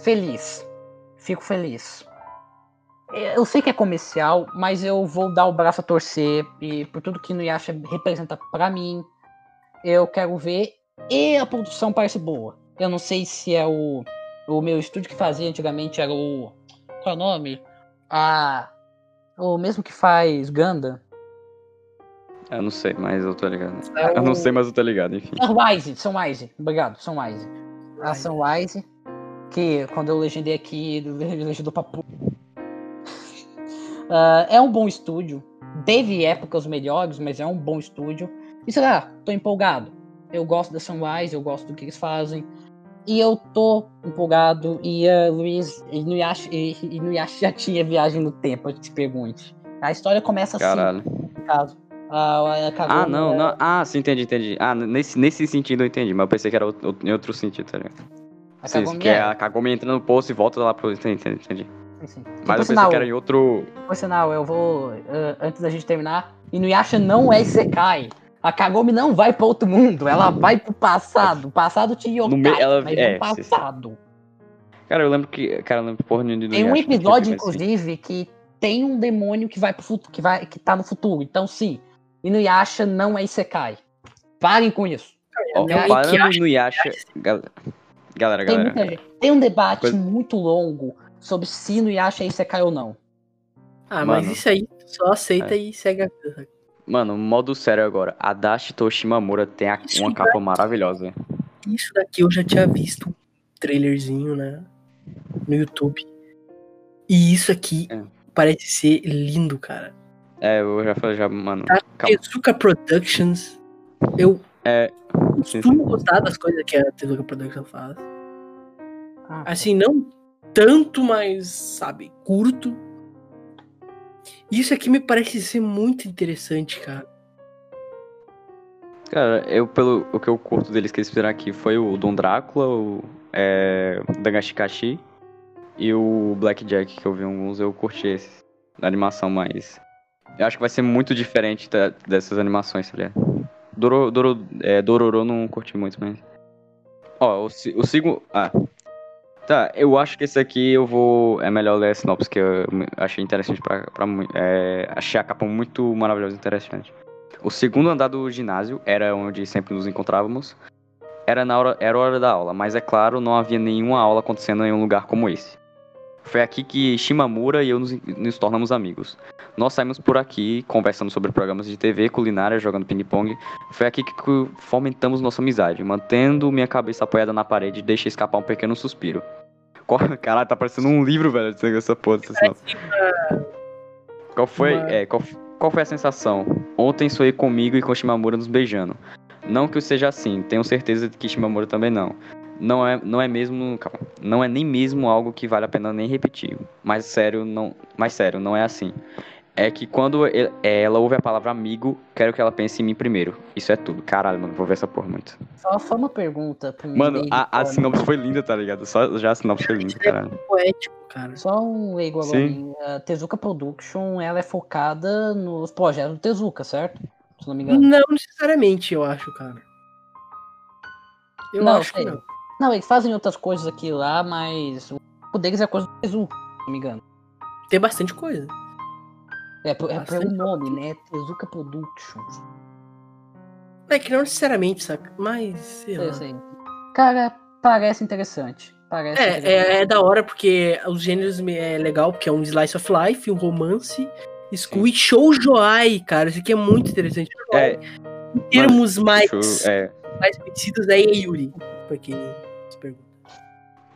feliz. Fico feliz. Eu sei que é comercial, mas eu vou dar o braço a torcer e por tudo que Inuyasha representa pra mim, eu quero ver. E a produção parece boa. Eu não sei se é o, o meu estúdio que fazia antigamente era o... Qual é o nome? Ah, o mesmo que faz Gundam. Eu não sei, mas eu tô ligado. É o... Eu não sei, mas eu tô ligado, enfim. Sunrise, Sunrise. Obrigado, Sunrise. A Sunrise, que quando eu legendei aqui, legendou pra puta. Uh, é um bom estúdio, teve épocas melhores, mas é um bom estúdio. E sei lá, tô empolgado. Eu gosto da Sunrise, eu gosto do que eles fazem. E eu tô empolgado. E uh, Luiz, Inuyasha, Inuyasha já tinha viagem no tempo, eu te pergunte. A história começa Caralho. assim, no caso. Uh, Kagome, ah, não, não. Ah, sim, entendi, entendi. Ah, nesse, nesse sentido eu entendi, mas eu pensei que era outro, em outro sentido, tá ligado? A sim, Kagome, que é, a Kagome entra no poço e volta lá pro... Entendi, entendi. Assim. Mas eu pensei que era em outro... Por sinal, eu vou... Uh, antes da gente terminar, Inuyasha não é Isekai. A Kagome não vai pra outro mundo. Ela vai pro passado. O passado te yokai, me... ela... mas é, no passado. Cara, eu lembro que... Cara, eu lembro porra de Inuyasha. Tem um episódio, inclusive, assim, que tem um demônio que vai pro futuro, que, vai... que tá no futuro. Então, sim. Inuyasha não é Isekai. Parem com isso. Oh, é parando Inuyasha... Inuyasha... Galera, galera, tem, galera, galera. Tem um debate Coisa... muito longo sobre se Inuyasha é Isekai ou não. Ah, mano, mas isso aí só aceita é. e segue a vida. Mano, modo sério agora. A Adachi Toshimamura tem a, uma daqui, capa maravilhosa. Isso daqui eu já tinha visto um trailerzinho, né? No YouTube. E isso aqui é. parece ser lindo, cara. É, eu já falei, já, mano. Tá, Tezuka Productions. Eu é, costumo gostar das coisas que a Tezuka Productions faz. Ah, assim, não... tanto, mas, sabe, curto. Isso aqui me parece ser muito interessante, cara. Cara, eu, pelo o que eu curto deles que eles fizeram aqui foi o Dom Drácula, o é, Dangashikashi e o Blackjack, que eu vi alguns, eu curti esse, na animação, mas eu acho que vai ser muito diferente da, dessas animações, se aliás. Doro, Doro, é, Dororo não curti muito, mas... Ó, o, o segundo... Ah... Tá, eu acho que esse aqui eu vou... É melhor ler a sinopse, que eu achei interessante pra... pra é, achei a capa muito maravilhosa e interessante. O segundo andar do ginásio era onde sempre nos encontrávamos. Era na hora, era hora da aula, mas é claro, não havia nenhuma aula acontecendo em um lugar como esse. Foi aqui que Shimamura e eu nos, nos tornamos amigos. Nós saímos por aqui, conversando sobre programas de T V, culinária, jogando ping-pong. Foi aqui que fomentamos nossa amizade. Mantendo minha cabeça apoiada na parede, deixei escapar um pequeno suspiro. Caralho, tá parecendo um livro, velho, essa porra dessa sinopse. Qual foi, é, qual, qual foi a sensação? Ontem sonhei comigo e com Shimamura nos beijando. Não que eu seja assim, tenho certeza de que Shimamura também não. Não é, não é mesmo, calma, não é nem mesmo algo que vale a pena nem repetir. Mas sério, não, mas sério, não é assim. É que quando ele, ela ouve a palavra amigo, quero que ela pense em mim primeiro. Isso é tudo. Caralho, mano, vou ver essa porra muito. Só foi uma pergunta pra mim. Mano, a, a sinopse foi linda, tá ligado? Só, já a sinopse foi linda, caralho. É poético, cara. Só um leigo agora. A Tezuka Production, ela é focada nos projetos do Tezuka, certo? se não me engano. Não necessariamente, eu acho, cara. Eu não, acho sei. que não. Não, eles fazem outras coisas aqui e lá, mas o foco deles é a coisa do Tezuka, se não me engano. Tem bastante coisa. É, pro, é pelo nome, né? Tezuka Productions. É que não necessariamente, saca? Mas, sei lá. Sei, sei. Cara, parece interessante. Parece é, interessante. É, é da hora, porque os gêneros é legal, porque é um slice of life, um romance, exclui shoujoai, cara. Isso aqui é muito interessante. É, em termos mas, mais, show, é. mais conhecidos, é Yuri, pra quem se pergunta.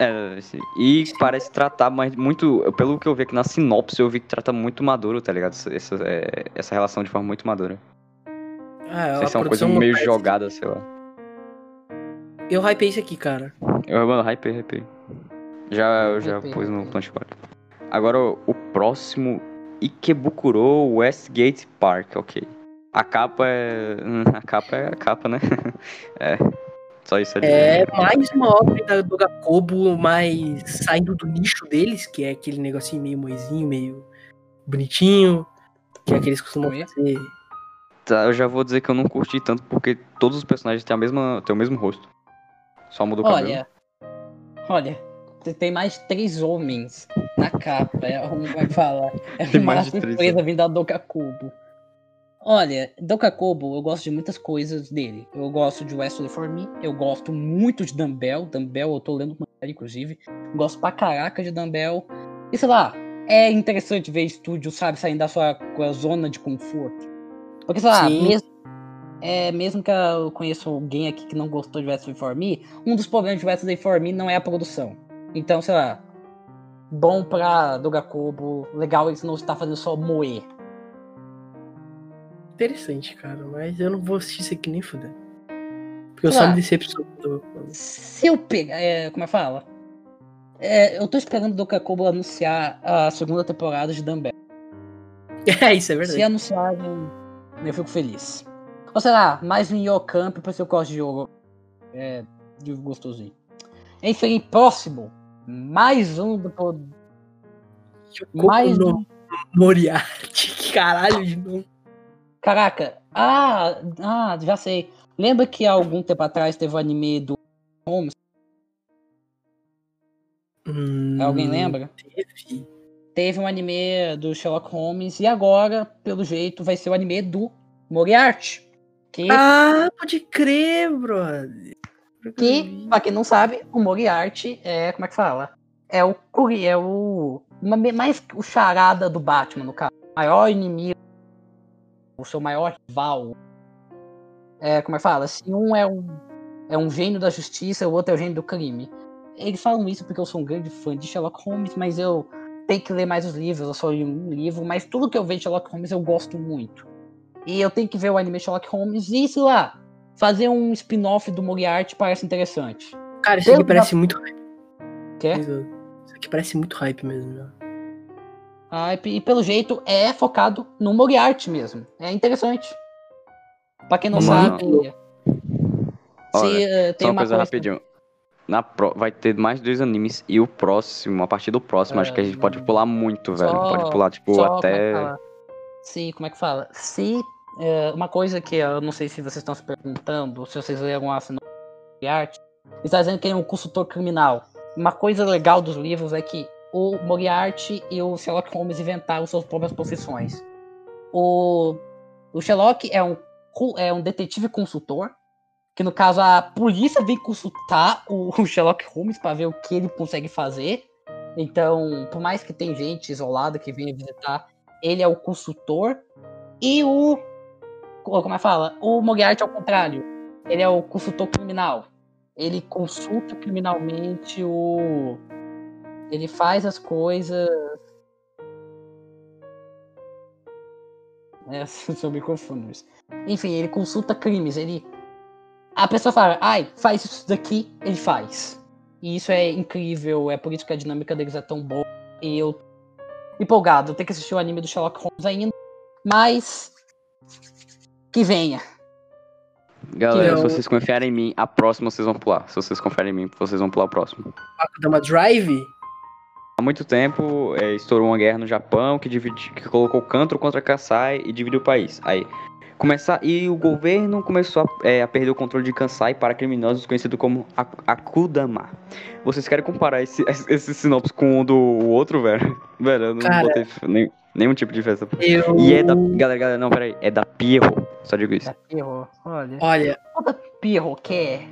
É, e parece tratar, mas muito, pelo que eu vi aqui na sinopse, eu vi que trata muito maduro, tá ligado? Essa, é, essa relação de forma muito madura. Ah, não sei se é uma coisa meio jogada, sei lá. Eu hypei isso aqui, cara. Eu, mano, hypei, hypei. Já, eu já hypei, pus hypei. no Plant quatro. Agora, o próximo, Ikebukuro Westgate Park, ok. A capa é... A capa é a capa, né? É... Só isso ali. É mais uma obra da Dogakobo, mais saindo do nicho deles, que é aquele negocinho meio moizinho, meio bonitinho, que é aqueles que costumam fazer. Tá, eu já vou dizer que eu não curti tanto, porque todos os personagens têm, a mesma, têm o mesmo rosto. Só mudou o cabelo. Olha, olha, tem mais três homens na capa, é como vai falar. É tem uma mais de três, surpresa vindo da Dogakobo. Olha, Dogakobo, eu gosto de muitas coisas dele. Eu gosto de Wesley For Me, eu gosto muito de Dumbbell. Dumbbell, eu tô lendo uma série, inclusive. Gosto pra caraca de Dumbbell. E sei lá, é interessante ver estúdio, sabe, saindo da sua zona de conforto. Porque, sei lá, mesmo, é, mesmo que eu conheça alguém aqui que não gostou de Wesley For Me, um dos problemas de Wesley For Me não é a produção. Então, sei lá, bom pra Dogakobo, legal eles não estar fazendo só moer. Interessante, cara, mas eu não vou assistir isso aqui nem fuder. Porque eu claro. só me decepciono. Se eu pegar, é, como é que fala? É, eu tô esperando o Dogakobo anunciar a segunda temporada de Dumbbell. É, isso é verdade. Se anunciar, eu, eu fico feliz. Ou sei lá, mais um Yocamp, porque eu gosto de jogo. É, de gostosinho. Enfim, próximo. Mais um do... Mais no... um... Moriarty, que caralho de novo. Caraca, ah, ah, já sei. Lembra que há algum tempo atrás teve o anime do Holmes? Hum, Alguém lembra? Teve. Teve um anime do Sherlock Holmes e agora, pelo jeito, vai ser o anime do Moriarty. Que... Ah, pode crer, brother. Que, pra quem não sabe, o Moriarty é, como é que fala? É o, é o uma, mais o charada do Batman, no caso. O maior inimigo. O seu maior rival. É, como é que fala? Se assim, um é um, é um gênio da justiça, o outro é o gênio do crime. Eles falam isso porque eu sou um grande fã de Sherlock Holmes, mas eu tenho que ler mais os livros. Eu só li um livro, mas tudo que eu vejo de Sherlock Holmes eu gosto muito. E eu tenho que ver o anime Sherlock Holmes e, sei lá, fazer um spin-off do Moriarty parece interessante. Cara, isso Deus aqui parece da... muito hype. Quer? Isso aqui parece muito hype mesmo, né? Hype, e pelo jeito é focado no Moriarty mesmo. É interessante. Pra quem não Mano. sabe... Olha, se, uh, tem só uma, uma coisa, coisa rapidinho. Na pro... Vai ter mais dois animes e o próximo, a partir do próximo, é, acho que a gente pode pular muito, velho. Só, pode pular, tipo, só, até... Como é se, como é que fala? Se, uh, uma coisa que eu não sei se vocês estão se perguntando, se vocês leram a sinopse do Moriarty, está dizendo que ele é um consultor criminal. Uma coisa legal dos livros é que o Moriarty e o Sherlock Holmes inventaram suas próprias profissões. O, o Sherlock é um, é um detetive consultor, que no caso a polícia vem consultar o, o Sherlock Holmes para ver o que ele consegue fazer. Então, por mais que tenha gente isolada que venha visitar, ele é o consultor. E o... Como é que fala? O Moriarty é o contrário. Ele é o consultor criminal. Ele consulta criminalmente o... Ele faz as coisas... É, seu microfone. Enfim, ele consulta crimes. Ele... A pessoa fala, ai, faz isso daqui, ele faz. E isso é incrível, é por isso que a dinâmica deles é tão boa. E eu tô empolgado, eu tenho que assistir o anime do Sherlock Holmes ainda. Mas... Que venha. Galera, se vocês confiarem em mim, a próxima vocês vão pular. Se vocês confiarem em mim, vocês vão pular o próximo. Akudama Drive? Há muito tempo, é, estourou uma guerra no Japão que, dividi, que colocou Kanto contra Kasai e dividiu o país. Aí, Começar, e o governo começou a, é, a perder o controle de Kansai para criminosos conhecidos como Akudama. Vocês querem comparar esse, esse sinopse com o do outro, velho? Velho, eu não Cara. botei nem, nenhum tipo de festa. Eu... E é da... Galera, galera, não, peraí. É da Pierrot. Só digo isso. Da Pierrot, olha. Olha. Quando a Pierrot quer...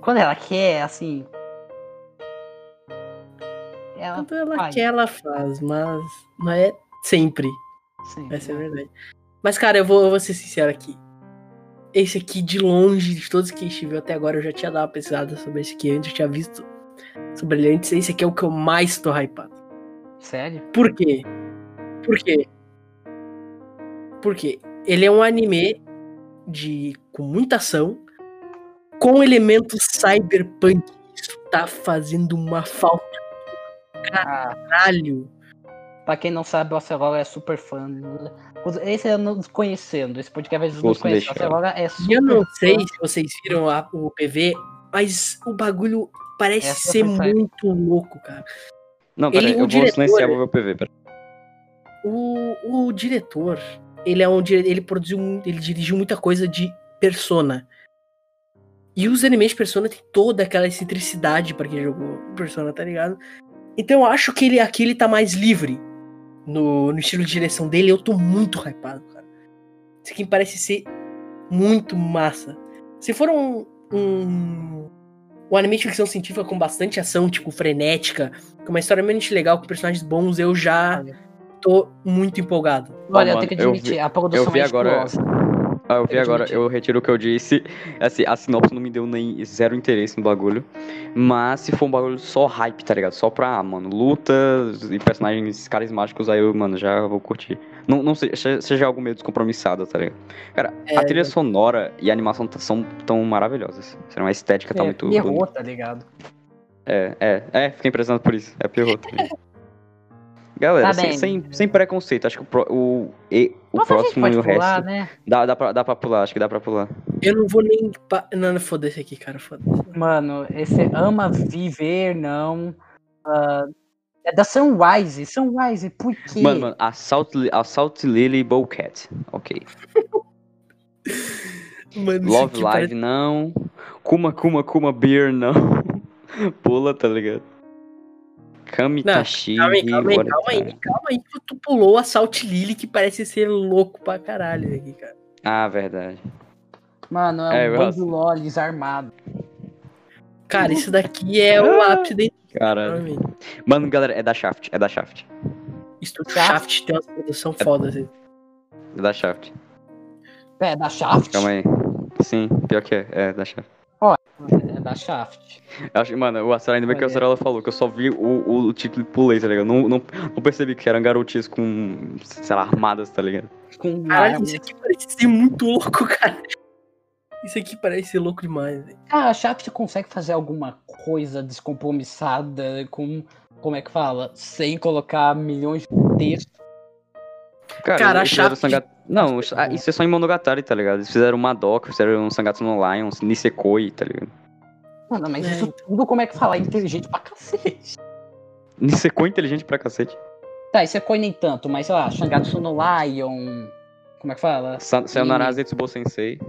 Quando ela quer, assim... Ela Quando ela faz. quer, ela faz. Mas não é sempre. sempre. Essa é a verdade. Mas, cara, eu vou, eu vou ser sincero aqui. Esse aqui, de longe, de todos que a gente viu até agora, eu já tinha dado uma pesquisada sobre esse aqui antes, eu tinha visto sobre ele antes. Esse aqui é o que eu mais tô hypado. Sério? Por quê? Por quê? Porque ele é um anime de, com muita ação, com elementos cyberpunk. Isso tá fazendo uma falta. Caralho! Pra quem não sabe, o Acelora é super fã. Esse é nos conhecendo. Esse podcast vai nos conhecendo. O Acelora é super Eu não sei fã. se vocês viram a, o P V, mas o bagulho parece é ser muito louco, cara. Não, peraí, eu diretor, vou silenciar o meu P V. Pera. O, o diretor, ele é um ele produziu, ele dirigiu muita coisa de Persona. E os animes de Persona tem toda aquela excentricidade pra quem jogou Persona, tá ligado? Então eu acho que ele, aqui ele tá mais livre no, no estilo de direção dele. Eu tô muito hypado, cara. Isso aqui parece ser muito massa. Se for um, um, um anime de ficção científica com bastante ação, tipo, frenética, com uma história menos legal, com personagens bons, eu já tô muito empolgado. Olha, ah, mano, eu tenho que admitir, vi, a produção eu vi é agora. Ah, eu vi eu agora, eu retiro o que eu disse. Assim, a sinopse não me deu nem zero interesse no bagulho. Mas se for um bagulho só hype, tá ligado? Só pra, mano, lutas e personagens carismáticos, aí eu, mano, já vou curtir. Não, não seja, seja algo meio descompromissado, tá ligado? Cara, é, a trilha é... sonora e a animação t- são tão maravilhosas. A estética tá é, muito... É Pierrot, tá ligado? É, é, é, fiquei impressionado por isso. É Pierrot, tá ligado? Galera, tá sem, sem, sem preconceito, acho que o, pro, o, e, o próximo e o resto... Pular, né? Dá, dá, pra, dá pra pular, acho que dá pra pular. Eu não vou nem... Pa... Não, não, foda-se aqui, cara, foda-se. Mano, esse ama viver, não... Uh, é da Sunrise, Sunrise, por quê? Mano, mano, Assault, Assault Lily Bowcat, ok. Mano, Love Live, parece... não. Kuma, Kuma, Kuma Beer, não. Pula, tá ligado? Kamitashi. Calma aí, calma aí, calma aí, calma aí, calma aí que tu pulou a Salt Lily, que parece ser louco pra caralho aqui, cara. Ah, verdade. Mano, é, é um bando de lolis armado. Cara, isso daqui é o ápice dentro. Caralho. Mano, galera, é da Shaft, é da Shaft. Isso do Shaft tem uma produção é... foda, assim. É da Shaft. É da Shaft? Calma aí. Sim, pior que é, é da Shaft. É da Shaft. Acho, mano, o Acelora, ainda bem que a Acelora falou, que eu só vi o, o título e pulei, tá ligado? Não, não, não percebi que eram garotinhas com, sei lá, armadas, tá ligado? Com Caralho, isso aqui parece ser muito louco, cara. Isso aqui parece ser louco demais, velho. Ah, a Shaft consegue fazer alguma coisa descompromissada com, como é que fala? Sem colocar milhões de textos. Cara, cara a Shaft... Sangat... Não, isso é só em Monogatari, tá ligado? Eles fizeram Madoka, fizeram um Sangatsu no Lion, um Nisekoi, tá ligado? Mano, mas é. Isso tudo, como é que fala? É inteligente pra cacete. Nisekoi inteligente pra cacete. Tá, Nisekoi nem tanto, mas sei lá, Sangatsu no Lion... Como é que fala? Sayonara Zetsubo Sensei.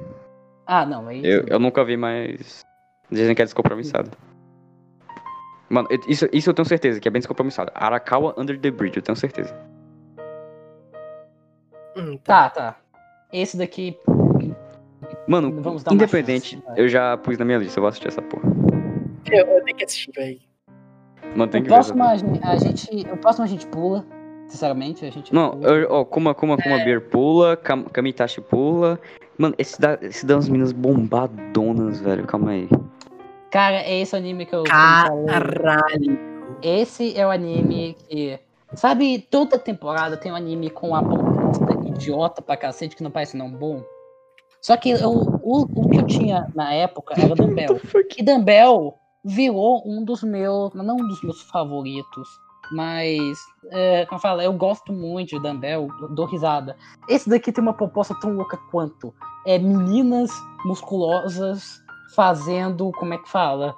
Ah, não, é isso. Eu, eu nunca vi, mas... Dizem que é descompromissado. Mano, isso, isso eu tenho certeza, que é bem descompromissado. Arakawa Under the Bridge, eu tenho certeza. Hum, tá. tá, tá. Esse daqui... Mano, Vamos dar independente, chance, eu já pus na minha lista, eu vou assistir essa porra. Eu, eu tenho que assistir, velho. Mano, tem que ver. A gente, o próximo a gente pula, sinceramente, a gente... Não, eu, ó, Kuma, Kuma, Kuma é. Beer pula, Kam, Kamitachi pula... Mano, esse dá, esse dá umas meninas bombadonas, velho, calma aí. Cara, é esse anime que eu... Caralho! Esse é o anime que... Sabe, toda temporada tem um anime com a proposta idiota pra cacete que não parece não bom. Só que eu, o, o que eu tinha na época era Dumbbell. E Dumbbell virou um dos meus, não um dos meus favoritos, mas, é, como eu falo, eu gosto muito de Dumbbell, dou risada. Esse daqui tem uma proposta tão louca quanto. É meninas musculosas fazendo, como é que fala?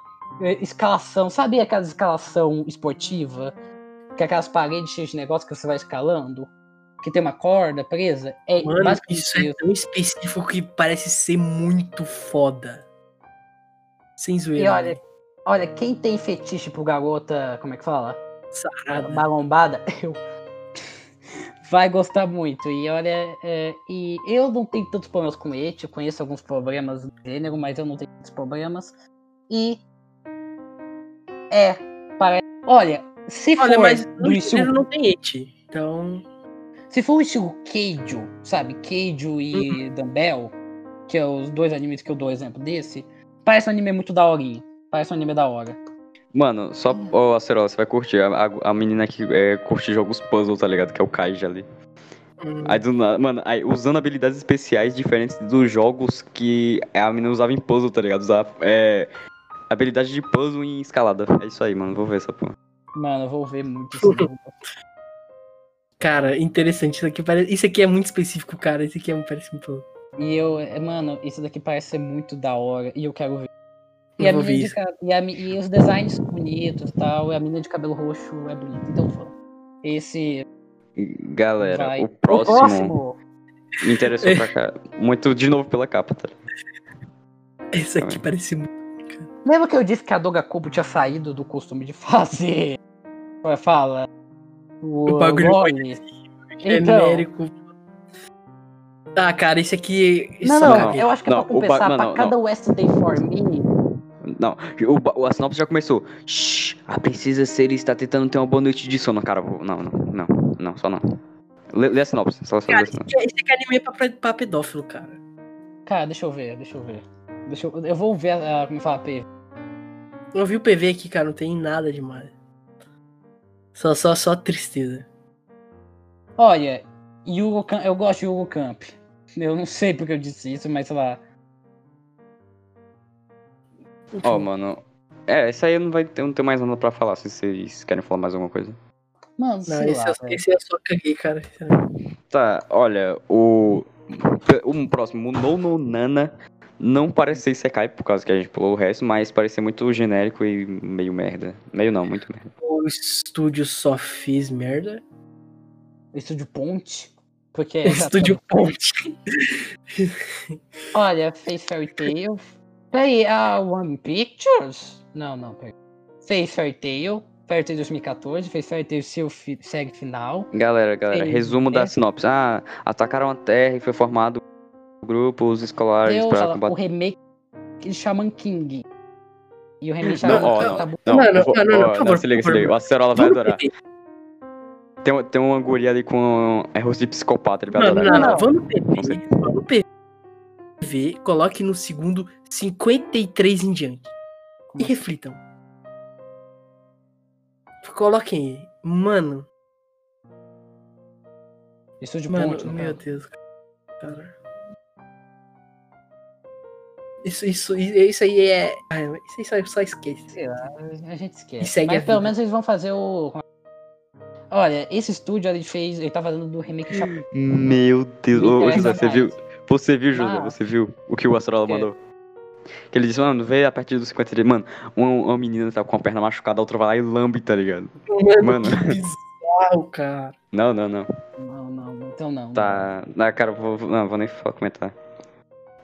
Escalação, sabe aquela escalação esportiva? Que é aquelas paredes cheias de negócio que você vai escalando? que tem uma corda presa. É, mano, isso é tão específico que parece ser muito foda. Sem zoeira. E olha, olha, quem tem fetiche pro garota, como é que fala? Sarada. Malombada, eu... vai gostar muito. E olha, é, e eu não tenho tantos problemas com ele, eu conheço alguns problemas do gênero, mas eu não tenho tantos problemas. E é, parece... Olha, se olha, for... mas no estilo não tem eti, então... Se for o estilo Keiju, sabe? Keiju e uhum. Dumbbell, que é os dois animes que eu dou exemplo desse, parece um anime muito da horinha. Parece um anime da hora. Mano, só... Ô, oh, Acerola, você vai curtir. A, a, a menina que é, curte jogos puzzle, tá ligado? Que é o Kaija ali. Hum. Aí, do, mano, aí, usando habilidades especiais diferentes dos jogos que a menina usava em puzzle, tá ligado? Usava é, habilidade de puzzle em escalada. É isso aí, mano. Vou ver essa porra. Mano, eu vou ver muito isso. Cara, interessante. Isso aqui, parece... isso aqui é muito específico, cara. Isso aqui é... parece um pouco... E eu... Mano, isso daqui parece ser muito da hora. E eu quero ver. E, a de ca... e, a... e os designs são bonitos e tal, e a mina de cabelo roxo é bonita, então fã. Esse... Galera, vai... o próximo... O próximo. Me interessou pra cá. Muito de novo pela capa, tá? Esse aqui também parece muito... Lembra que eu disse que a Dogakobo tinha saído do costume de fazer... Fala... O, o bagulho foi genérico. Então... Tá, cara, esse aqui... Não, não, não, eu acho que é não, pra compensar, ba... pra não, cada Wesley For Me... Não, o, o, a sinopse já começou. Shhh, a princesa Seri está tentando ter uma boa noite de sono. Cara, vou, não, não, não, não, só não. Lê, lê a sinopse. Só, só cara, sinopse. Esse, esse anime é pra, pra pedófilo, cara. Cara, deixa eu ver, deixa eu ver. Deixa eu, eu vou ver a, como fala, a P V. Eu vi o P V aqui, cara, não tem nada demais. Só, só, só tristeza. Olha, Yugo, eu gosto de Yugo Camp. Eu não sei porque eu disse isso, mas sei lá. Ó, oh, mano, é, esse aí não vai ter, não tem mais nada pra falar, se vocês querem falar mais alguma coisa. Mano, não, esse, lá, é, esse é só caguei, cara. Tá, olha, o, o próximo, o Nono Nana, não parece ser Isekai, por causa que a gente pulou o resto, mas parece ser muito genérico e meio merda. Meio não, muito merda. O estúdio só fez merda? O estúdio Ponte? Porque é o estúdio Ponte. Olha, fez Fairy Tail. Peraí, a One Pictures? Não, não, peraí. Fez Fairy Tail, Fairy Tail dois mil e catorze, fez Fairy Tail seu fi- segue final. Galera, galera, fez... resumo é. da sinopse. Ah, atacaram a Terra e foi formado grupos escolares Deus, pra combater. O remake de Shaman King. E o remake de Shaman King tá bom. Não, não, não, não, não, por favor. Se liga, se liga. O Acerola vai adorar. Tem, tem uma guria ali com um erros de psicopata. Ele vai adorar. Não, não, não, vamos P V, vamos P V. Ver, coloque no segundo cinquenta e três em diante. Como e assim? Reflitam. Coloquem. Mano. Isso de mano, ponte, meu cara. Deus. Cara. Isso, isso, isso aí é. Isso aí só esquece. Sei lá, a gente esquece. E segue. Mas pelo vida. Menos eles vão fazer o. Olha, esse estúdio ele fez. Ele tá fazendo do remake de Chapéu. Meu Deus. Ô, José, você viu? Você viu, José? Ah. Você viu o que o Acerola mandou? Que ele disse, mano, veio a partir dos cinquenta e três. Mano, uma, uma menina tá com a perna machucada, a outra vai lá e lambe, tá ligado? Mano, que bizarro, cara. Não, não, não. Não, não, então não. Tá, não, cara, vou, não, vou nem comentar.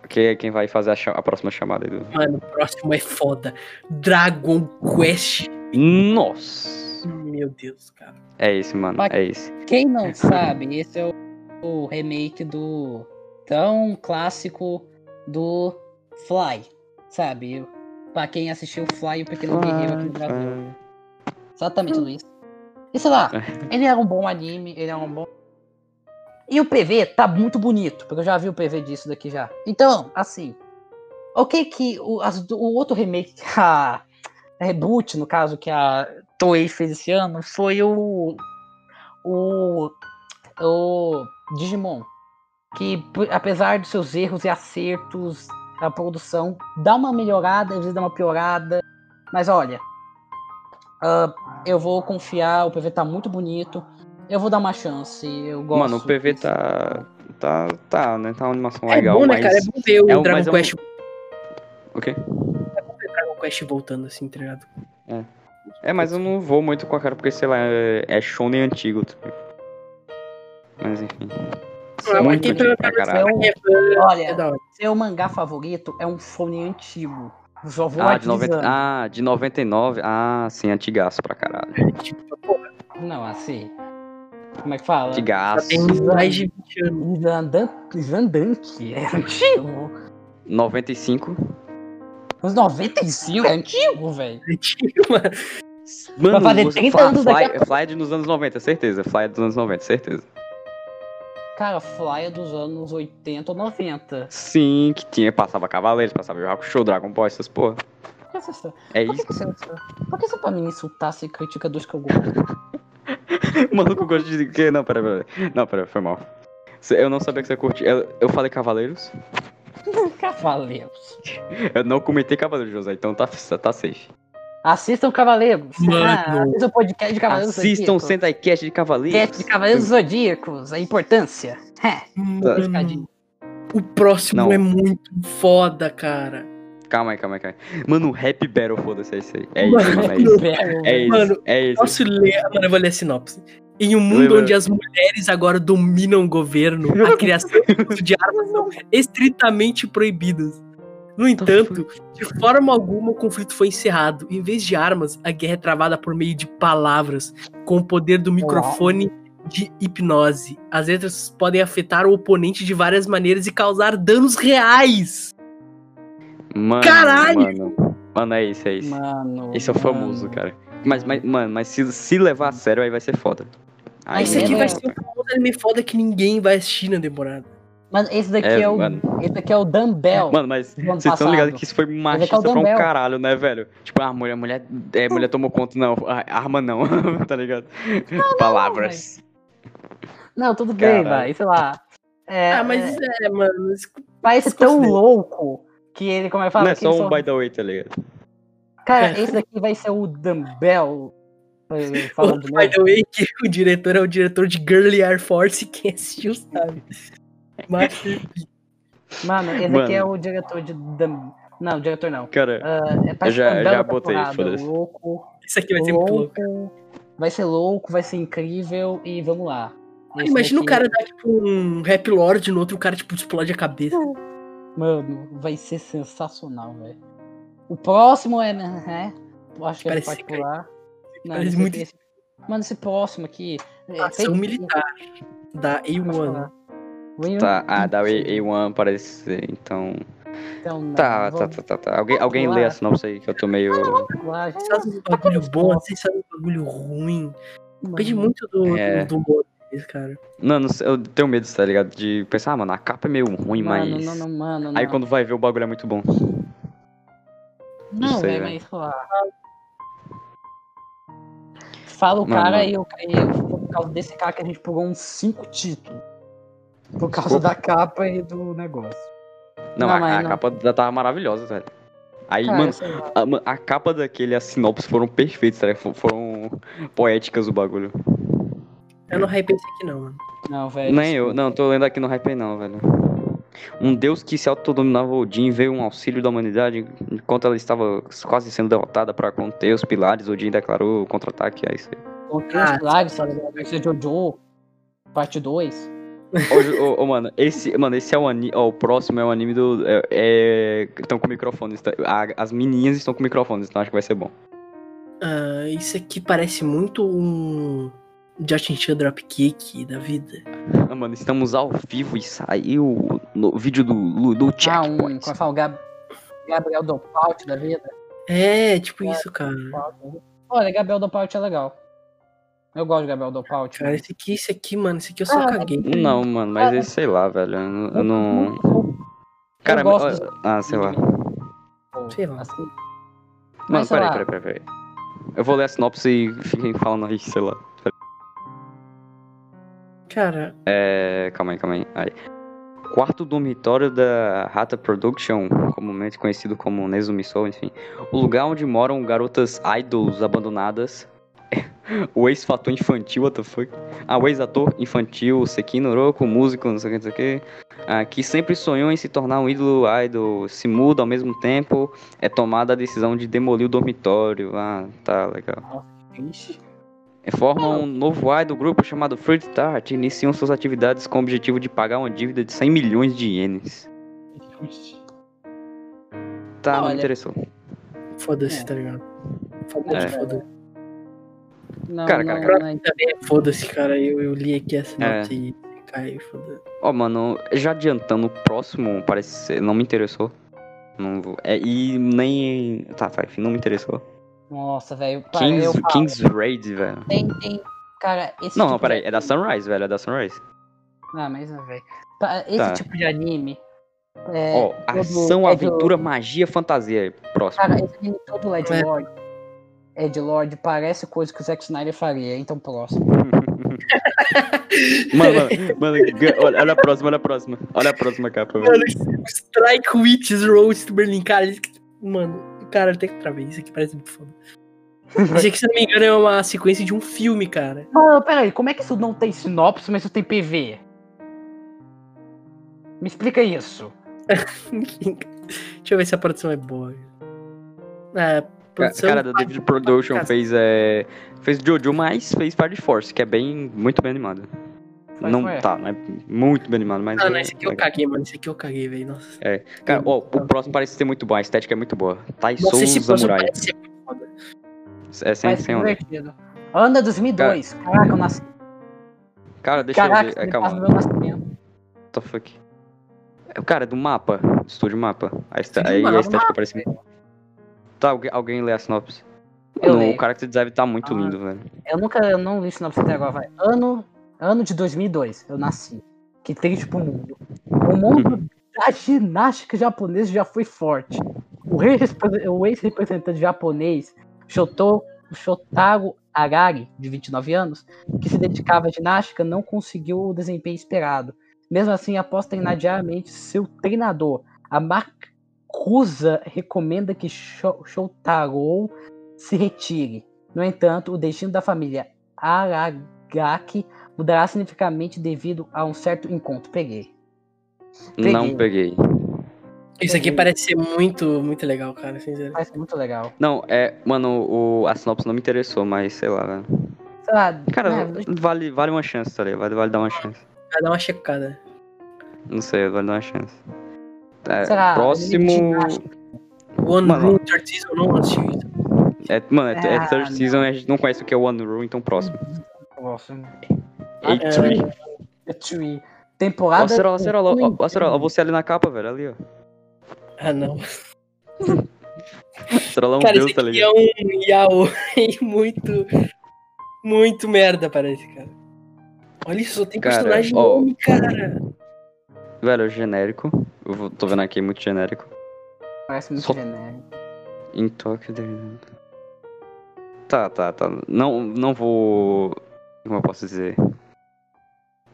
Porque é quem vai fazer a, cha- a próxima chamada aí. Do... Mano, o próximo é foda. Dragon Quest. Nossa. Meu Deus, cara. É esse, mano, pra é esse. Quem não sabe, esse é o, o remake do... Tão clássico do Fly, sabe? Pra quem assistiu Fly, o Pequeno Fly, Guerreiro aqui no Brasil. Exatamente, Luiz. E sei lá, ele era um bom anime, ele era um bom... E o P V tá muito bonito, porque eu já vi o P V disso daqui já. Então, assim, o que que o, as, o outro remake, a, a reboot, no caso, que a Toei fez esse ano, foi o... o... o Digimon. Que apesar dos seus erros e acertos, a produção dá uma melhorada, às vezes dá uma piorada. Mas olha, uh, eu vou confiar, o P V tá muito bonito, eu vou dar uma chance, eu gosto. Mano, o P V disso. tá. tá. tá, né? Tá uma animação é legal. É bom, né, mas... cara? É bom ver o é um, Dragon é um... Quest. O quê? É bom ver o Dragon Quest voltando assim, treinado. É. É, mas eu não vou muito com a cara, porque sei lá, é shonen antigo. Tipo. Mas enfim. Não, muito aqui tá pra caralho. Versão... Olha, seu mangá favorito é um shonen antigo. Só vou ah, de noventa... ah, de noventa e nove. Ah, sim, antigaço pra caralho. Não, assim. Como é que fala? Antigaço. Tem mais de vinte anos. Zandank é antigo. noventa e cinco. Os noventa e cinco é antigo, velho. É antigo, mano. Mano, vai fazer trinta anos daqui a pouco. Fly é dos anos noventa, certeza. Fly é dos anos noventa, certeza. Cara, Fly é dos anos oitenta ou noventa. Sim, que tinha, passava Cavaleiros, passava Jujutsu Kaisen, Dragon Ball, essas porra. Que essa é por isso. Que você, por que você pra mim insultasse e critica dos que eu gosto? Maluco, eu gosto de que... Não, pera, pera. Não, pera, foi mal. Eu não sabia que você curtia. Eu, eu falei Cavaleiros. Cavaleiros. Eu não comentei Cavaleiros, José, então tá, tá safe. Assistam Cavaleiros. Ah, assistam o podcast de Cavaleiros do Zodíaco. Assistam o Sentai Cast de Cavaleiros. Cast de Cavaleiros Zodíacos. A importância. É. Hum, o próximo não. É muito foda, cara. Calma aí, calma aí, calma aí. Mano, Happy Battle, foda-se, é isso aí. É isso, mano, é isso. É isso, mano, é isso. Posso ler? Mano, eu vou ler a sinopse. Em um mundo onde as mulheres agora dominam o governo, a criação de armas são estritamente proibidas. No entanto, de forma alguma o conflito foi encerrado. Em vez de armas, a guerra é travada por meio de palavras, com o poder do microfone de hipnose. As letras podem afetar o oponente de várias maneiras e causar danos reais. Mano, caralho! Mano, mano é isso, é isso. Mano, esse é o famoso, mano. Cara. Mas, mas, mano, mas se, se levar a sério, aí vai ser foda. Aí esse aqui é, vai ser um famoso anime foda que ninguém vai assistir na temporada. Mas esse daqui é, é o mano. Esse daqui é o Dumbbell. Mano, mas vocês estão ligados que isso foi machista é pra um caralho, né, velho? Tipo, a mulher, a mulher, é, mulher tomou conta, não. A arma não, tá ligado? Não, palavras. Não, não, tudo caralho. Bem, vai, sei lá. É, ah, mas é, é mano. Parece tão considera. Louco que ele, como é que fala? Não, é só um só... by the way, tá ligado? Cara, esse daqui vai ser o Dumbbell. Falando by the way, que o diretor é o diretor de Girly Air Force, quem assistiu sabe. Mano, esse mano. Aqui é o diretor de... Não, o diretor não. Cara, uh, é eu já, já botei isso, foda-se. Isso aqui vai louco, ser muito louco. Vai ser louco, vai ser incrível e vamos lá. Ah, imagina daqui... o cara dar tipo um rap lord no outro, o cara tipo explode a cabeça. Mano, vai ser sensacional, velho. O próximo é... Né? Acho que é particular. Não, parece muito... Esse... Mano, esse próximo aqui... Ação é, militar da A um. Tá, ah, da A um parece ser, então... então não, tá, vamos... tá, tá, tá, tá. Alguém, alguém lê a sinopse aí, que eu tô meio... Sabe um bagulho bom, assim, sabe um bagulho ruim. Depende muito do, é... do humor desse, cara. Não, não sei, eu tenho medo, tá ligado? De pensar, ah, mano, a capa é meio ruim, mano, mas... Não, não, mano, não. Aí quando vai ver, o bagulho é muito bom. Não, velho, mas fala... Fala o mano, cara e eu caí por causa desse cara que a gente pulou uns cinco títulos. Por causa desculpa. Da capa e do negócio. Não, não a, a não. capa já tava maravilhosa, velho. Aí, cara, mano, a, a capa daquele, as sinopses foram perfeitas, velho. Foram poéticas o bagulho. Eu não hypei isso aqui não, mano. Não, velho. Nem eu, não, tô lendo aqui no hypei não, velho. Um deus que se autodominava Odin veio um auxílio da humanidade enquanto ela estava quase sendo derrotada pra conter os pilares. Odin declarou o contra-ataque, é isso aí. Conter os pilares, sabe? De Jojo, parte dois. Ô, ô, ô, mano, esse, mano, esse é o anime. Ó, o próximo é o anime do. É, é, estão com microfones. Tá, a, as meninas estão com microfones, então acho que vai ser bom. Ah, isso aqui parece muito um. Justin Chan Dropkick da vida. Ah, mano, estamos ao vivo e saiu no vídeo do, do Checkpoint. Ah, um, qual é o Gabriel Dopaut da vida? É, tipo é, isso, cara. Olha, Gabriel Dopaut é legal. Eu gosto de Gabriel Dopaut. Cara, esse aqui, esse aqui, mano, esse aqui eu só ah, caguei. Não, mano, mas cara, esse, sei lá, velho. Eu, eu não. Cara, eu gosto eu... Ah, sei lá. Sei lá. Mano, peraí, peraí, peraí, peraí. Eu vou ler a sinopse e fiquem falando aí, sei lá. Cara. É. Calma aí, calma aí. aí. Quarto dormitório da Hata Production, comumente conhecido como Nezumi-sou, enfim. O lugar onde moram garotas idols abandonadas. O ex-fator infantil, what the fuck? Ah, o ex-ator infantil, Seki Noroko, músico, não sei o que, não sei o que. Ah, que sempre sonhou em se tornar um ídolo idol. Se muda ao mesmo tempo, é tomada a decisão de demolir o dormitório. Ah, tá, legal. formam um novo I do grupo chamado Freestart e iniciam suas atividades com o objetivo de pagar uma dívida de cem milhões de ienes. Tá, não, não me interessou. Foda-se, é. tá ligado? Foda-se, é. foda-se. Não, cara, não, cara, cara. Não, também é foda-se, cara. Eu, eu li aqui essa nota é. e caiu, foda-se. Ó, oh, mano, já adiantando, o próximo parece ser, não me interessou. Não vou. É, e nem. Tá, tá, enfim, não me interessou. Nossa, velho. Kings, Kings Raid, velho. Tem, tem. Cara, esse. Não, tipo não, peraí. De... É da Sunrise, velho. É da Sunrise. Ah, mas não, velho. Esse tá. tipo de anime. Ó, é oh, ação, é aventura, do... magia, fantasia. Próximo. Cara, esse anime todo é de é. Lord. Edlord parece coisa que o Zack Snyder faria, então próximo. mano, mano, olha, olha a próxima, olha a próxima. Olha a próxima capa. Mano, Strike Witches Roads to Berlin. Cara, mano, cara, até que travei. Isso aqui parece muito foda. Isso aqui, se não me engano, é uma sequência de um filme, cara. Mano, peraí, como é que isso não tem sinopse, mas isso tem P V? Me explica isso. Deixa eu ver se a produção é boa. Ah, Produção cara, da David Production cara. fez é, fez Jojo, mas fez Fire Force, que é bem, muito bem animado. Mas não é. tá, não é muito bem animado, mas... Ah, não, esse aqui eu caguei, mano, esse aqui eu caguei, velho, nossa. É, cara, ó, o próximo parece ser muito bom, a estética é muito boa. Taisou os samurai. Parece ser muito foda. É, sem, sem onda. Anda dois mil e dois, cara, caraca, eu nasci. Cara, deixa caraca, eu ver, é, calma. What the fuck? Cara, é do Mappa, estúdio Mappa. Aí a, a, a estética parece muito boa. Tá, alguém, alguém lê a sinopse? Não, o character design tá muito ah, lindo, velho. Eu nunca, eu não li a sinopse até agora, vai. Ano, ano de dois mil e dois, eu nasci. Que triste pro mundo. O mundo da ginástica japonesa já foi forte. O, rei, o ex-representante japonês, Shoto, Shotaro Harari, de vinte e nove anos, que se dedicava à ginástica, não conseguiu o desempenho esperado. Mesmo assim, após treinar diariamente, seu treinador, a marca Kusa, recomenda que Shotaro se retire. No entanto, o destino da família Aragaki mudará significativamente devido a um certo encontro. Peguei. peguei. Não peguei. Isso aqui peguei. parece ser muito, muito legal, cara. Sinceramente. Parece muito legal. Não, é, mano, o, a sinopse não me interessou, mas sei lá, né? Sei lá. Cara, é, vale, vale uma chance, tá ligado? Vale, vale dar uma chance. Vai dar uma checada. Não sei, vale dar uma chance. É, será? Próximo. One mano, Room, Third Season, não assisti. É, mano, é, é Third ah, Season, a gente não conhece o que é One Room, então próximo. Próximo. Eight Tree. Temporada. Ó, Acerola, Acerola, ó, Acerola, você ali na capa, velho, ali, ó. Ah, não. Acerola é um cara, deus, tá ligado? Cara, é um yaoi muito, muito merda, parece, cara. Olha isso, só tem cara, personagem ó, nome, cara. Velho, genérico. Eu tô vendo aqui, muito genérico. Parece muito Só... genérico. Em Tóquio... Tá, tá, tá. Não, não vou... Como eu posso dizer?